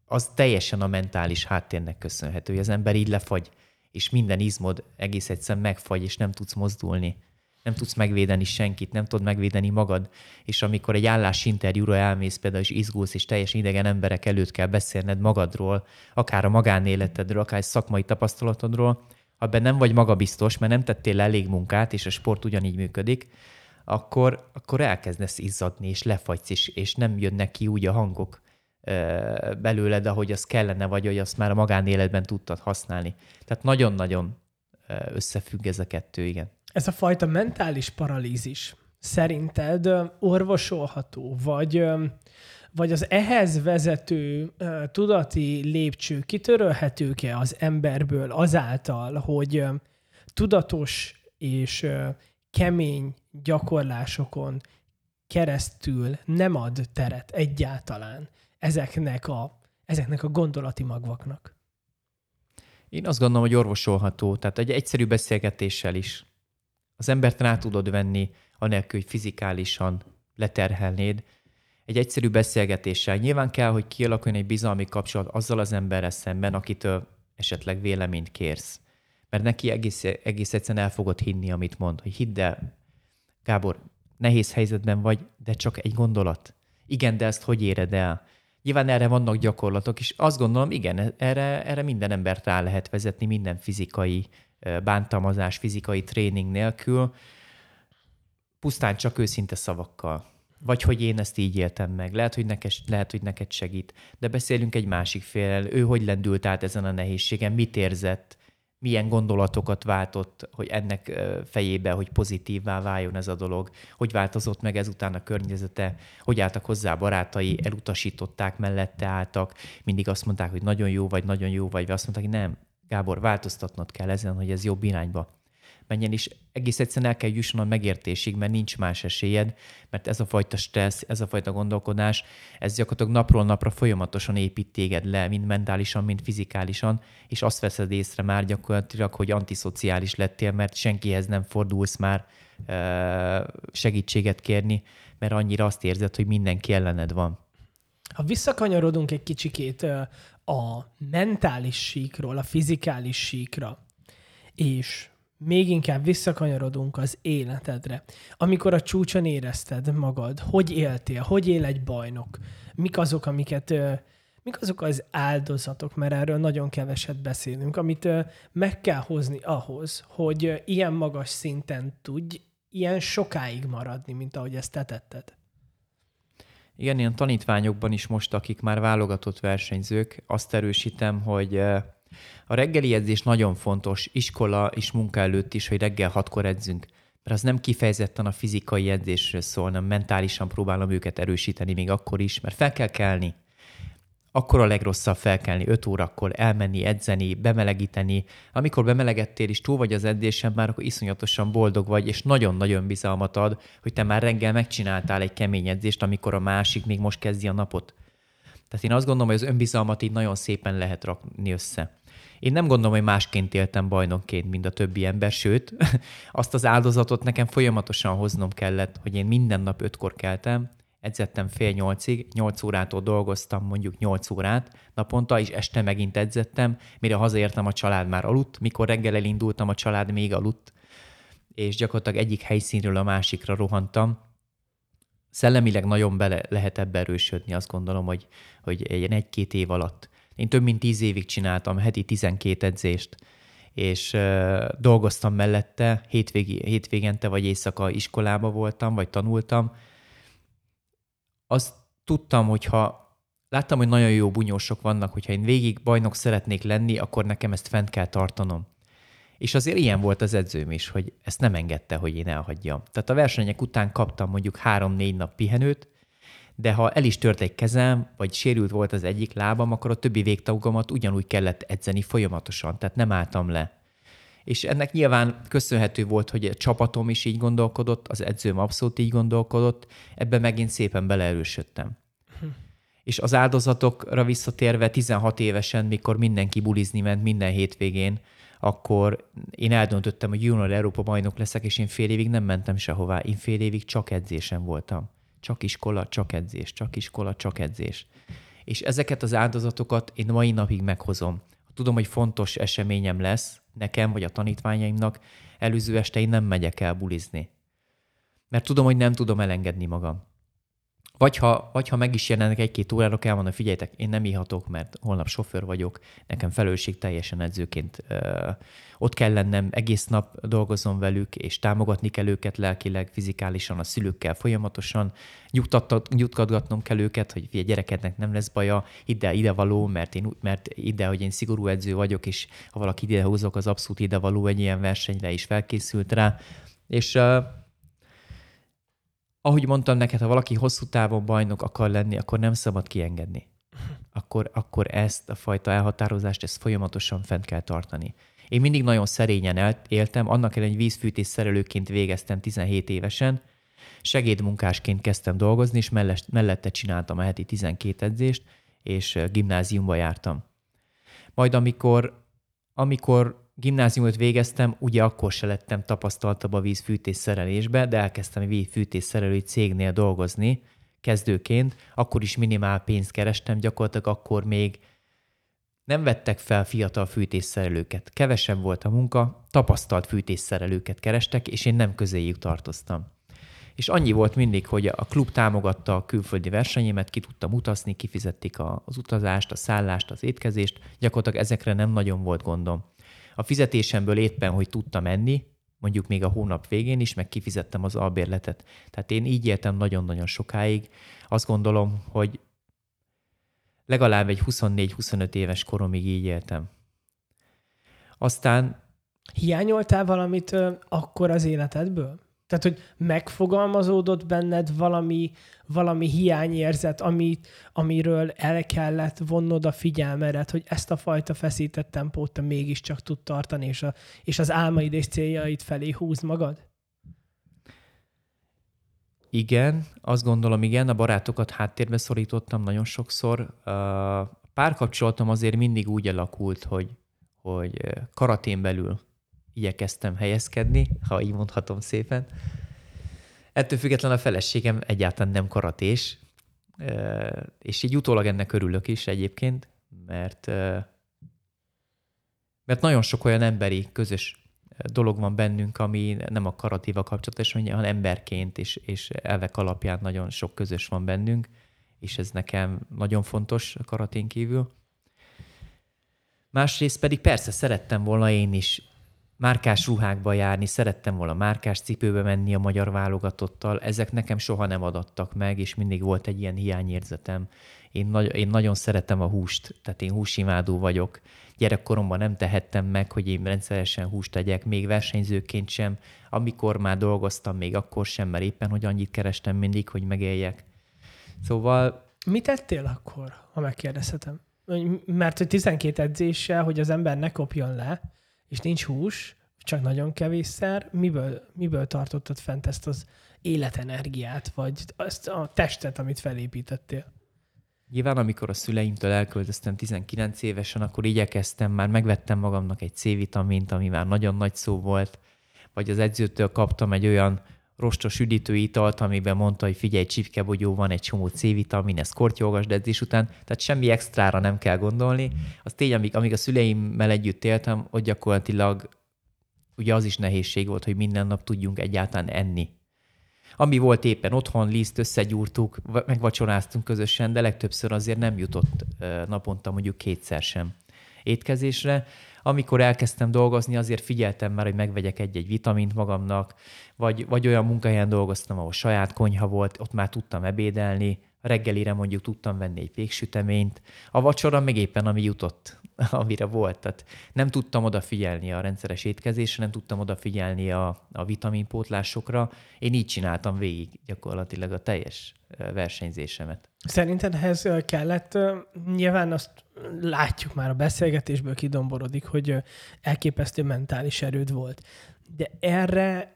az teljesen a mentális háttérnek köszönhető, hogy az ember így lefagy, és minden izmod egész egyszerűen megfagy, és nem tudsz mozdulni. Nem tudsz megvédeni senkit, nem tudod megvédeni magad. És amikor egy állásinterjúra elmész például, és izgulsz, és teljesen idegen emberek előtt kell beszélned magadról, akár a magánéletedről, akár szakmai tapasztalatodról, ha ebben nem vagy magabiztos, mert nem tettél elég munkát, és a sport ugyanígy működik, akkor, akkor elkezdesz izzadni, és lefagysz, és, és nem jönnek ki úgy a hangok ö, belőled, ahogy az kellene, vagy hogy azt már a magánéletben tudtad használni. Tehát nagyon-nagyon összefügg ez a kettő, igen. Ez a fajta mentális paralízis szerinted orvosolható, vagy, vagy az ehhez vezető tudati lépcső kitörölhető-e az emberből azáltal, hogy tudatos és kemény gyakorlásokon keresztül nem ad teret egyáltalán ezeknek a, ezeknek a gondolati magvaknak? Én azt gondolom, hogy orvosolható, tehát egy egyszerű beszélgetéssel is. Az embert rá tudod venni, anélkül, hogy fizikálisan leterhelnéd. Egy egyszerű beszélgetéssel. Nyilván kell, hogy kialakuljon egy bizalmi kapcsolat azzal az emberrel szemben, akitől esetleg véleményt kérsz. Mert neki egész, egész egyszerűen el fogod hinni, amit mond. Hogy hidd el, Gábor, nehéz helyzetben vagy, de csak egy gondolat. Igen, de ezt hogy éred el? Nyilván erre vannak gyakorlatok, és azt gondolom, igen, erre, erre minden embert rá lehet vezetni, minden fizikai bántalmazás, fizikai tréning nélkül, pusztán csak őszinte szavakkal. Vagy hogy én ezt így éltem meg, lehet, hogy neked, lehet, hogy neked segít, de beszélünk egy másik féllel, ő hogy lendült át ezen a nehézségen, mit érzett, milyen gondolatokat váltott, hogy ennek fejébe, hogy pozitívvá váljon ez a dolog, hogy változott meg ezután a környezete, hogy álltak hozzá barátai, elutasították, mellette álltak, mindig azt mondták, hogy nagyon jó vagy, nagyon jó vagy, vagy azt mondták, hogy nem, Gábor, változtatnod kell ezen, hogy ez jobb irányba menjen, és egész egyszerűen el kell jusson a megértésig, mert nincs más esélyed, mert ez a fajta stressz, ez a fajta gondolkodás, ez gyakorlatilag napról napra folyamatosan épít téged le, mind mentálisan, mind fizikálisan, és azt veszed észre már gyakorlatilag, hogy antiszociális lettél, mert senkihez nem fordulsz már segítséget kérni, mert annyira azt érzed, hogy mindenki ellened van. Ha visszakanyarodunk egy kicsikét a mentális síkról, a fizikális síkra, és még inkább visszakanyarodunk az életedre. Amikor a csúcson érezted magad, hogy éltél, hogy él egy bajnok, mik azok, amiket, mik azok az áldozatok, mert erről nagyon keveset beszélünk, amit meg kell hozni ahhoz, hogy ilyen magas szinten tudj ilyen sokáig maradni, mint ahogy ezt te tetted. Igen, ilyen tanítványokban is most, akik már válogatott versenyzők, azt erősítem, hogy a reggeli edzés nagyon fontos, iskola és munka előtt is, hogy reggel hatkor edzünk. Mert az nem kifejezetten a fizikai edzésről szól, hanem mentálisan próbálom őket erősíteni még akkor is, mert fel kell kelni. Akkor a legrosszabb felkelni, öt órakor elmenni, edzeni, bemelegíteni. Amikor bemelegettél és túl vagy az edzésen, már akkor iszonyatosan boldog vagy, és nagyon-nagyon bizalmat ad, hogy te már reggel megcsináltál egy kemény edzést, amikor a másik még most kezdi a napot. Tehát én azt gondolom, hogy az önbizalmat így nagyon szépen lehet rakni össze. Én nem gondolom, hogy másként éltem bajnokként, mint a többi ember, sőt, azt az áldozatot nekem folyamatosan hoznom kellett, hogy én minden nap ötkor keltem, edzettem fél nyolcig, nyolc órától dolgoztam mondjuk nyolc órát naponta, és este megint edzettem, mire hazaértem, a család már aludt, mikor reggel elindultam, a család még aludt, és gyakorlatilag egyik helyszínről a másikra rohantam. Szellemileg nagyon bele lehet ebbe erősödni, azt gondolom, hogy, hogy egy-két év alatt. Én több mint tíz évig csináltam heti tizenkét edzést, és euh, dolgoztam mellette, hétvégi, hétvégente vagy éjszaka iskolába voltam, vagy tanultam. Azt tudtam, hogyha láttam, hogy nagyon jó bunyósok vannak, hogyha én végig bajnok szeretnék lenni, akkor nekem ezt fent kell tartanom. És azért ilyen volt az edzőm is, hogy ezt nem engedte, hogy én elhagyjam. Tehát a versenyek után kaptam mondjuk három-négy nap pihenőt, de ha el is tört egy kezem, vagy sérült volt az egyik lábam, akkor a többi végtagomat ugyanúgy kellett edzeni folyamatosan, tehát nem álltam le. És ennek nyilván köszönhető volt, hogy a csapatom is így gondolkodott, az edzőm abszolút így gondolkodott, ebben megint szépen beleerősödtem. Hm. És az áldozatokra visszatérve tizenhat évesen, mikor mindenki bulizni ment minden hétvégén, akkor én eldöntöttem, hogy junior Európa bajnok leszek, és én fél évig nem mentem sehová, én fél évig csak edzésen voltam. Csak iskola, csak edzés, csak iskola, csak edzés. És ezeket az áldozatokat én mai napig meghozom. Tudom, hogy fontos eseményem lesz nekem, vagy a tanítványaimnak, előző este én nem megyek el bulizni. Mert tudom, hogy nem tudom elengedni magam. Vagy ha, vagy ha meg is jelennek egy-két órára, kell mondani, figyeljetek, én nem ihatok, mert holnap sofőr vagyok, nekem felelősség teljesen edzőként ö, ott kell lennem, egész nap dolgozom velük, és támogatni kell őket lelkileg, fizikálisan, a szülőkkel folyamatosan, nyugtatgatnom kell őket, hogy figyelj, gyerekednek nem lesz baja, ide, ide való, mert, én, mert ide, hogy én szigorú edző vagyok, és ha valaki ide húzok, az abszolút ide való egy ilyen versenyre is felkészült rá, és... Ö, ahogy mondtam neked, ha valaki hosszú távon bajnok akar lenni, akkor nem szabad kiengedni. Akkor, akkor ezt a fajta elhatározást, ezt folyamatosan fent kell tartani. Én mindig nagyon szerényen éltem, annak ellenére, hogy vízfűtés szerelőként végeztem tizenhét évesen, segédmunkásként kezdtem dolgozni, és mellette csináltam a heti tizenkét edzést, és gimnáziumba jártam. Majd amikor, amikor gimnáziumot végeztem, ugye akkor se lettem tapasztaltabb a vízfűtés szerelésbe, de elkezdtem a vízfűtés szerelői cégnél dolgozni kezdőként, akkor is minimál pénzt kerestem, gyakorlatilag akkor még nem vettek fel fiatal fűtésszerelőket. Kevesen volt a munka, tapasztalt fűtésszerelőket kerestek, és én nem közéjük tartoztam. És annyi volt mindig, hogy a klub támogatta a külföldi versenyémet, ki tudtam utazni, kifizették az utazást, a szállást, az étkezést, gyakorlatilag ezekre nem nagyon volt gondom. A fizetésemből éppen, hogy tudtam enni, mondjuk még a hónap végén is, meg kifizettem az albérletet. Tehát én így éltem nagyon-nagyon sokáig. Azt gondolom, hogy legalább egy huszonnégy-huszonöt éves koromig így éltem. Aztán... Hiányoltál valamit ö, akkor az életedből? Tehát, hogy megfogalmazódott benned valami, valami hiányérzet, ami, amiről el kellett vonnod a figyelmedet, hogy ezt a fajta feszített tempót te mégiscsak tud tartani, és, a, és az álmaid és céljaid felé húz magad? Igen, azt gondolom, igen. A barátokat háttérbe szorítottam nagyon sokszor. Párkapcsolatom azért mindig úgy alakult, hogy, hogy karatén belül igyekeztem helyezkedni, ha így mondhatom szépen. Ettől függetlenül a feleségem egyáltalán nem karatés, és így utólag ennek örülök is egyébként, mert, mert nagyon sok olyan emberi, közös dolog van bennünk, ami nem a karatéval kapcsolatos, hanem emberként és, és elvek alapján nagyon sok közös van bennünk, és ez nekem nagyon fontos a karatén kívül. Másrészt pedig persze szerettem volna én is márkás ruhákba járni, szerettem volna márkás cipőbe menni a magyar válogatottal, ezek nekem soha nem adattak meg, és mindig volt egy ilyen hiányérzetem. Én, nagy, én nagyon szeretem a húst, tehát én húsimádó vagyok. Gyerekkoromban nem tehettem meg, hogy én rendszeresen húst tegyek, még versenyzőként sem, amikor már dolgoztam, még akkor sem, mert éppen, hogy annyit kerestem mindig, hogy megéljek. Szóval... Mit ettél akkor, ha megkérdezhetem? Mert hogy tizenkét edzéssel, hogy az ember ne kopjon le, és nincs hús, csak nagyon kevésszer, miből, miből tartottad fent ezt az életenergiát, vagy ezt a testet, amit felépítettél? Nyilván, amikor a szüleimtől elköltöztem tizenkilenc évesen, akkor igyekeztem, már megvettem magamnak egy C-vitamint, ami már nagyon nagy szó volt, vagy az edzőtől kaptam egy olyan rostos üdítő italt, amiben mondta, hogy figyelj, csipkebogyó, van egy csomó C-vitamin, ezt kortyolgasd edzés után, tehát semmi extrára nem kell gondolni. Az tény, amíg, amíg a szüleimmel együtt éltem, ott gyakorlatilag ugye az is nehézség volt, hogy minden nap tudjunk egyáltalán enni. Ami volt éppen otthon, liszt, összegyúrtuk, megvacsoráztunk közösen, de legtöbbször azért nem jutott naponta mondjuk kétszer sem étkezésre. Amikor elkezdtem dolgozni, azért figyeltem már, hogy megvegyek egy-egy vitamint magamnak, vagy, vagy olyan munkahelyen dolgoztam, ahol saját konyha volt, ott már tudtam ebédelni, reggelire mondjuk tudtam venni egy péksüteményt, a vacsora meg éppen ami jutott, amire volt. Tehát nem tudtam odafigyelni a rendszeres étkezésre, nem tudtam odafigyelni a, a vitaminpótlásokra. Én így csináltam végig gyakorlatilag a teljes versenyzésemet. Szerinted ehhez kellett, nyilván azt látjuk már a beszélgetésből, kidomborodik, hogy elképesztő mentális erőd volt. De erre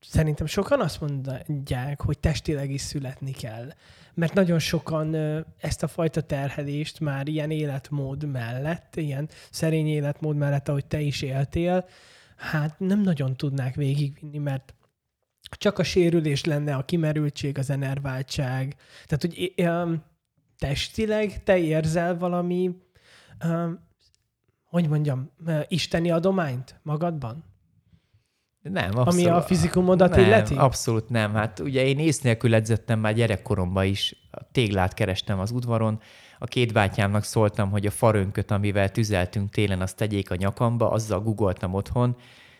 szerintem sokan azt mondják, hogy testileg is születni kell. Mert nagyon sokan ezt a fajta terhelést már ilyen életmód mellett, ilyen szerény életmód mellett, ahogy te is éltél, hát nem nagyon tudnák végigvinni, mert csak a sérülés lenne, a kimerültség, az enerváltság. Tehát, hogy testileg te érzel valami, hogy mondjam, isteni adományt magadban? Nem, abszolút, ami a fizikumodat nem, illeti? Abszolút nem. Hát ugye én ész nélkül edzettem már gyerekkoromban is. Téglát kerestem az udvaron. A két bátyámnak szóltam, hogy a farönköt, amivel tüzeltünk télen, azt tegyék a nyakamba, azzal googoltam otthon.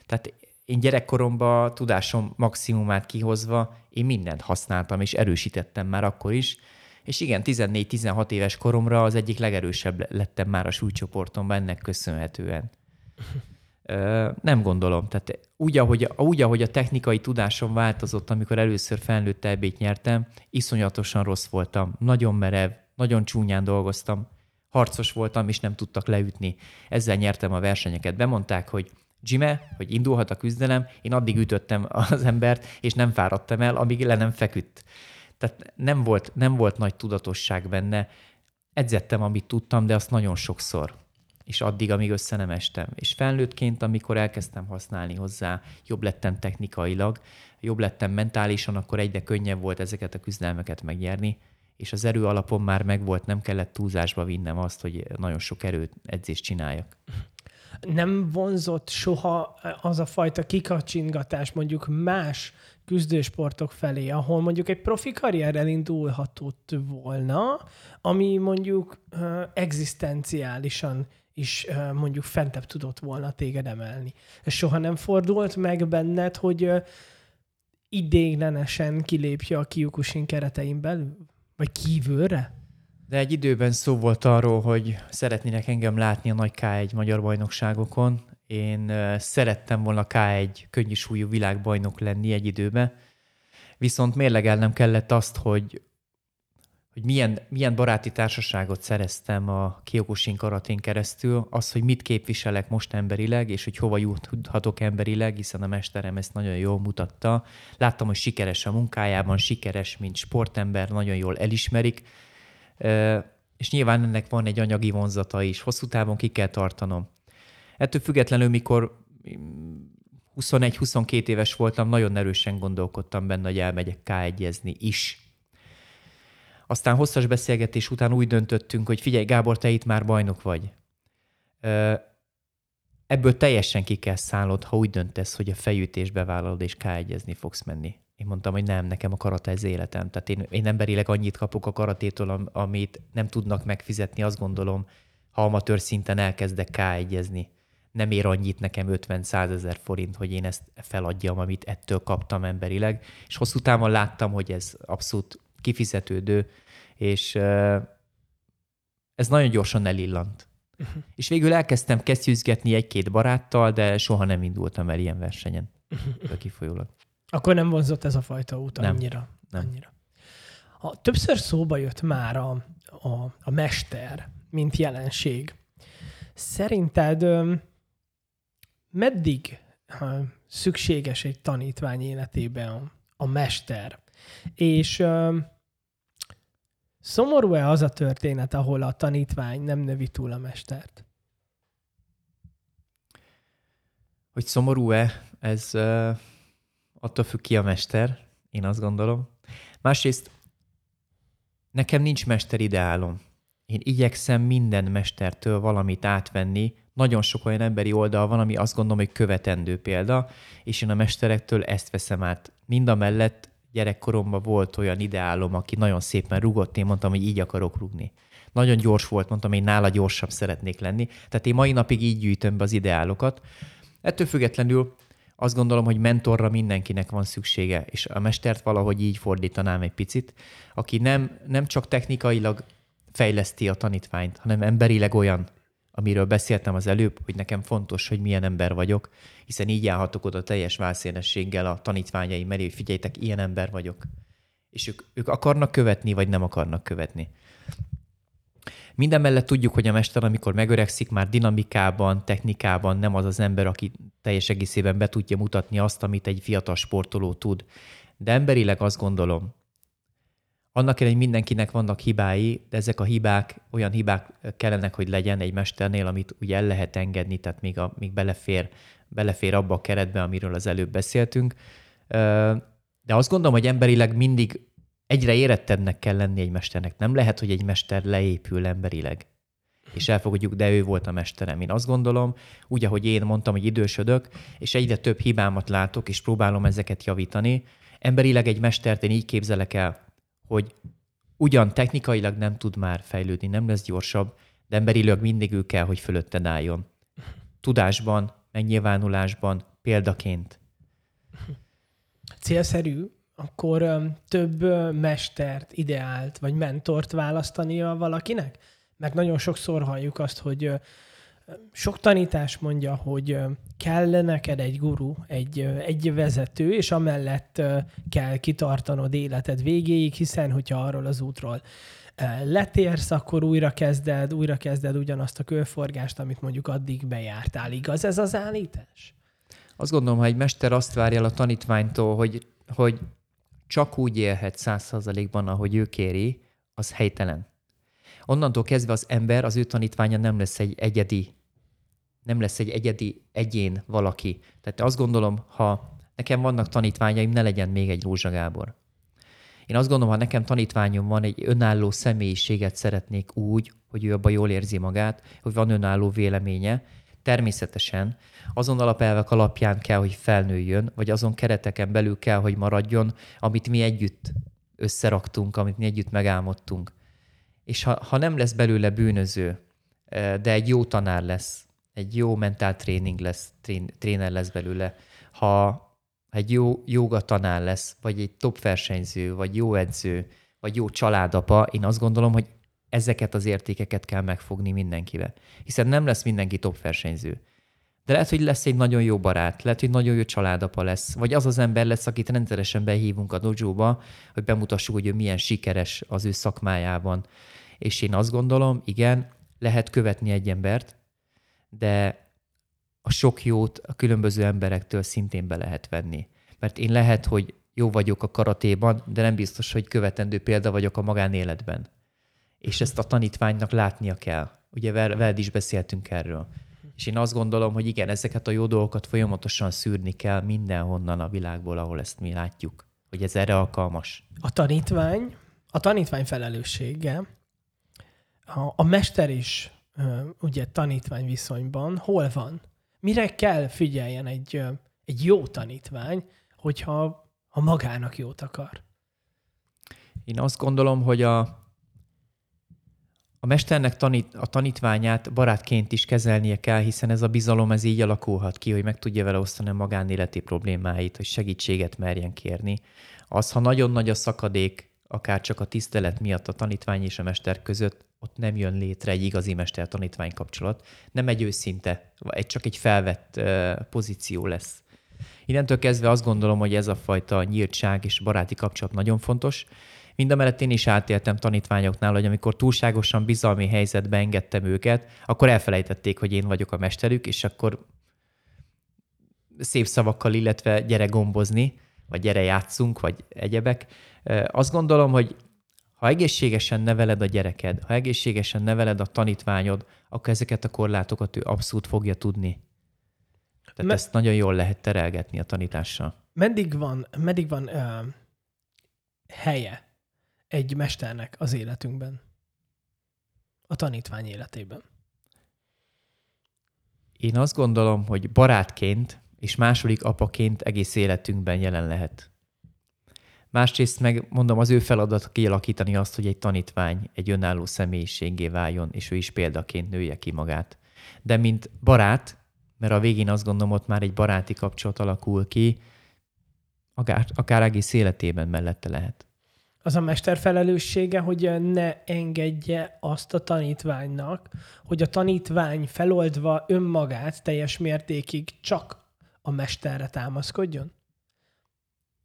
Tehát én gyerekkoromban tudásom maximumát kihozva, én mindent használtam és erősítettem már akkor is. És igen, tizennégy-tizenhat éves koromra az egyik legerősebb lettem már a súlycsoportomban ennek köszönhetően. Nem gondolom. Tehát úgy ahogy, úgy, ahogy a technikai tudásom változott, amikor először felnőtt é bét nyertem, iszonyatosan rossz voltam. Nagyon merev, nagyon csúnyán dolgoztam. Harcos voltam, és nem tudtak leütni. Ezzel nyertem a versenyeket. Bemondták, hogy Jime, hogy indulhat a küzdelem, én addig ütöttem az embert, és nem fáradtam el, amíg le nem feküdt. Tehát nem volt, nem volt nagy tudatosság benne. Edzettem, amit tudtam, de azt nagyon sokszor. És addig, amíg össze nem estem. És felnőttként, amikor elkezdtem használni hozzá, jobb lettem technikailag, jobb lettem mentálisan, akkor egyre könnyebb volt ezeket a küzdelmeket megnyerni, és az erő alapon már megvolt, nem kellett túlzásba vinnem azt, hogy nagyon sok erőt edzést csináljak. Nem vonzott soha az a fajta kikacsingatás mondjuk más küzdősportok felé, ahol mondjuk egy profi karrierrel indulhatott volna, ami mondjuk uh, egzisztenciálisan is uh, mondjuk fentebb tudott volna téged emelni. Ez soha nem fordult meg benned, hogy uh, idéglenesen kilépje a Kyokushin keretein belül? Vagy kívülre? De egy időben szó volt arról, hogy szeretnének engem látni a nagy ká egy magyar bajnokságokon. Én szerettem volna ká egy könnyűsúlyú világbajnok lenni egy időben, viszont mérlegelnem kellett azt, hogy, hogy milyen, milyen baráti társaságot szereztem a Kyokushin karatén keresztül, az, hogy mit képviselek most emberileg, és hogy hova juthatok emberileg, hiszen a mesterem ezt nagyon jól mutatta. Láttam, hogy sikeres a munkájában, sikeres, mint sportember, nagyon jól elismerik, és nyilván ennek van egy anyagi vonzata is, hosszú távon ki kell tartanom. Ettől függetlenül, mikor huszonegy-huszonkettő éves voltam, nagyon erősen gondolkodtam benne, hogy elmegyek ká egyezni is. Aztán hosszas beszélgetés után úgy döntöttünk, hogy figyelj, Gábor, te itt már bajnok vagy. Ebből teljesen ki kell szállod, ha úgy döntesz, hogy a fejütésbe vállalod és ká egyezni fogsz menni. Én mondtam, hogy nem, nekem a karate ez életem. Tehát én, én emberileg annyit kapok a karatétól, amit nem tudnak megfizetni, azt gondolom, ha amatőr szinten elkezdek ká egyezni. nem ér annyit nekem ötven-százezer forint, hogy én ezt feladjam, amit ettől kaptam emberileg. És hosszú távon láttam, hogy ez abszolút kifizetődő, és ez nagyon gyorsan elillant. Uh-huh. És végül elkezdtem kesztyűzgetni egy-két baráttal, de soha nem indultam el ilyen versenyen. Uh-huh. Kifolyólag. Akkor nem vonzott ez a fajta út annyira. Nem. Annyira. A, többször szóba jött már a, a, a mester, mint jelenség. Szerinted ö, meddig ö, szükséges egy tanítvány életében a, a mester? És ö, szomorú-e az a történet, ahol a tanítvány nem növi túl a mestert? Hogy szomorú-e, ez ö, attól függ, ki a mester, én azt gondolom. Másrészt nekem nincs mesterideálom. Én igyekszem minden mestertől valamit átvenni. Nagyon sok olyan emberi oldal van, ami azt gondolom, hogy követendő példa, és én a mesterektől ezt veszem át. Mind a mellett gyerekkoromban volt olyan ideálom, aki nagyon szépen rugott, én mondtam, hogy így akarok rugni. Nagyon gyors volt, mondtam, hogy nála gyorsabb szeretnék lenni. Tehát én mai napig így gyűjtöm be az ideálokat. Ettől függetlenül azt gondolom, hogy mentorra mindenkinek van szüksége, és a mestert valahogy így fordítanám egy picit, aki nem, nem csak technikailag fejleszti a tanítványt, hanem emberileg olyan, amiről beszéltem az előbb, hogy nekem fontos, hogy milyen ember vagyok, hiszen így állhatok oda teljes válszénességgel a tanítványaim elé, hogy figyeljtek, ilyen ember vagyok. És ők, ők akarnak követni, vagy nem akarnak követni. Minden mellett tudjuk, hogy a mester, amikor megöregszik, már dinamikában, technikában nem az az ember, aki teljes egészében be tudja mutatni azt, amit egy fiatal sportoló tud. De emberileg azt gondolom, annak ellenére, hogy mindenkinek vannak hibái, de ezek a hibák, olyan hibák kellenek, hogy legyen egy mesternél, amit ugye el lehet engedni, tehát még, a, még belefér, belefér abba a keretbe, amiről az előbb beszéltünk. De azt gondolom, hogy emberileg mindig egyre érettebbnek kell lenni egy mesternek. Nem lehet, hogy egy mester leépül emberileg. És elfogadjuk, de ő volt a mesterem. Én azt gondolom, úgy, ahogy én mondtam, hogy idősödök, és egyre több hibámat látok, és próbálom ezeket javítani. Emberileg egy mestert én így képzelek el, hogy ugyan technikailag nem tud már fejlődni, nem lesz gyorsabb, de emberileg mindig ő kell, hogy fölötted álljon. Tudásban, megnyilvánulásban, példaként. Célszerű akkor több mestert, ideált vagy mentort választania valakinek? Mert nagyon sokszor halljuk azt, hogy sok tanítás mondja, hogy kell neked egy guru, egy, egy vezető, és amellett kell kitartanod életed végéig, hiszen hogyha arról az útról letérsz, akkor újra kezded, újra kezded ugyanazt a körforgást, amit mondjuk addig bejártál. Igaz ez az állítás? Azt gondolom, ha egy mester azt várja el a tanítványtól, hogy, hogy csak úgy élhet száz százalékban, ahogy ő kéri, az helytelen. Onnantól kezdve az ember, az ő tanítványa nem lesz egy egyedi, nem lesz egy egyedi egyén valaki. Tehát azt gondolom, ha nekem vannak tanítványaim, ne legyen még egy Rózsa Gábor. Én azt gondolom, ha nekem tanítványom van, egy önálló személyiséget szeretnék úgy, hogy ő abban jól érzi magát, hogy van önálló véleménye. Természetesen azon alapelvek alapján kell, hogy felnőjön, vagy azon kereteken belül kell, hogy maradjon, amit mi együtt összeraktunk, amit mi együtt megálmodtunk. És ha, ha nem lesz belőle bűnöző, de egy jó tanár lesz, egy jó mentál tréning lesz, trén, tréner lesz belőle, ha egy jó jóga tanár lesz, vagy egy top versenyző, vagy jó edző, vagy jó családapa, én azt gondolom, hogy ezeket az értékeket kell megfogni mindenkivel. Hiszen nem lesz mindenki top versenyző. De lehet, hogy lesz egy nagyon jó barát, lehet, hogy nagyon jó családapa lesz, vagy az az ember lesz, akit rendszeresen behívunk a dojóba, hogy bemutassuk, hogy ő milyen sikeres az ő szakmájában. És én azt gondolom, igen, lehet követni egy embert, de a sok jót a különböző emberektől szintén be lehet venni. Mert én lehet, hogy jó vagyok a karatéban, de nem biztos, hogy követendő példa vagyok a magánéletben. És ezt a tanítványnak látnia kell. Ugye veled is beszéltünk erről. És én azt gondolom, hogy igen, ezeket a jó dolgokat folyamatosan szűrni kell mindenhonnan a világból, ahol ezt mi látjuk, hogy ez erre alkalmas. A tanítvány, a tanítvány felelőssége, a, a mester is ugye tanítvány viszonyban hol van? Mire kell figyeljen egy, egy jó tanítvány, hogyha ha magának jót akar? Én azt gondolom, hogy a A mesternek tanít, a tanítványát barátként is kezelnie kell, hiszen ez a bizalom ez így alakulhat ki, hogy meg tudja vele osztani a magánéleti problémáit, hogy segítséget merjen kérni. Az, ha nagyon nagy a szakadék, akár csak a tisztelet miatt a tanítvány és a mester között, ott nem jön létre egy igazi mester-tanítvány kapcsolat. Nem egy őszinte, egy, csak egy felvett uh, pozíció lesz. Innentől kezdve azt gondolom, hogy ez a fajta nyíltság és baráti kapcsolat nagyon fontos. Mindamellett én is átéltem tanítványoknál, hogy amikor túlságosan bizalmi helyzetbe engedtem őket, akkor elfelejtették, hogy én vagyok a mesterük, és akkor szép szavakkal, illetve gyere gombozni, vagy gyere játszunk, vagy egyebek. Azt gondolom, hogy ha egészségesen neveled a gyereked, ha egészségesen neveled a tanítványod, akkor ezeket a korlátokat ő abszolút fogja tudni. Tehát Me- ezt nagyon jól lehet terelgetni a tanítással. Meddig van, meddig van uh, helye egy mesternek az életünkben? A tanítvány életében? Én azt gondolom, hogy barátként és második apaként egész életünkben jelen lehet. Másrészt meg mondom, az ő feladat kialakítani azt, hogy egy tanítvány egy önálló személyiségé váljon, és ő is példaként nője ki magát. De mint barát, mert a végén azt gondolom, ott már egy baráti kapcsolat alakul ki, akár, akár egész életében mellette lehet. Az a mester felelőssége, hogy ne engedje azt a tanítványnak, hogy a tanítvány feloldva önmagát teljes mértékig csak a mesterre támaszkodjon?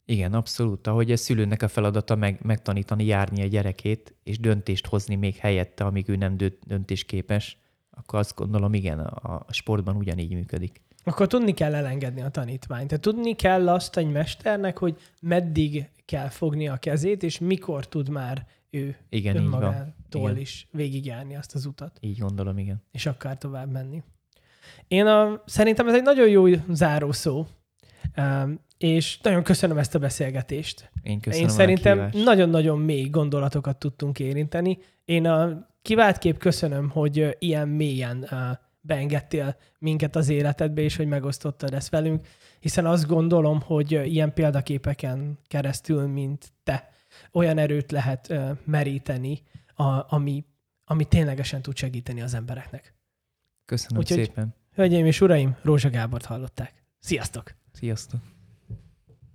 Igen, abszolút. Ahogy ez szülőnek a feladata meg, megtanítani, járni a gyerekét, és döntést hozni még helyette, amíg ő nem döntésképes, akkor azt gondolom, igen, a, a sportban ugyanígy működik. Akkor tudni kell elengedni a tanítványt. Tehát tudni kell azt egy mesternek, hogy meddig kell fogni a kezét, és mikor tud már ő igen, önmagától is végigjárni azt az utat. Így gondolom, igen. És akár tovább menni. Én a, szerintem ez egy nagyon jó zárószó, és nagyon köszönöm ezt a beszélgetést. Én köszönöm. Én szerintem nagyon-nagyon mély gondolatokat tudtunk érinteni. Én a kiváltképp köszönöm, hogy ilyen mélyen beengedtél minket az életedbe, és hogy megosztottad ezt velünk, hiszen azt gondolom, hogy ilyen példaképeken keresztül, mint te, olyan erőt lehet meríteni, ami, ami ténylegesen tud segíteni az embereknek. Köszönöm Úgyhogy, szépen. Hölgyeim és uraim, Rózsa Gábort hallották. Sziasztok! Sziasztok!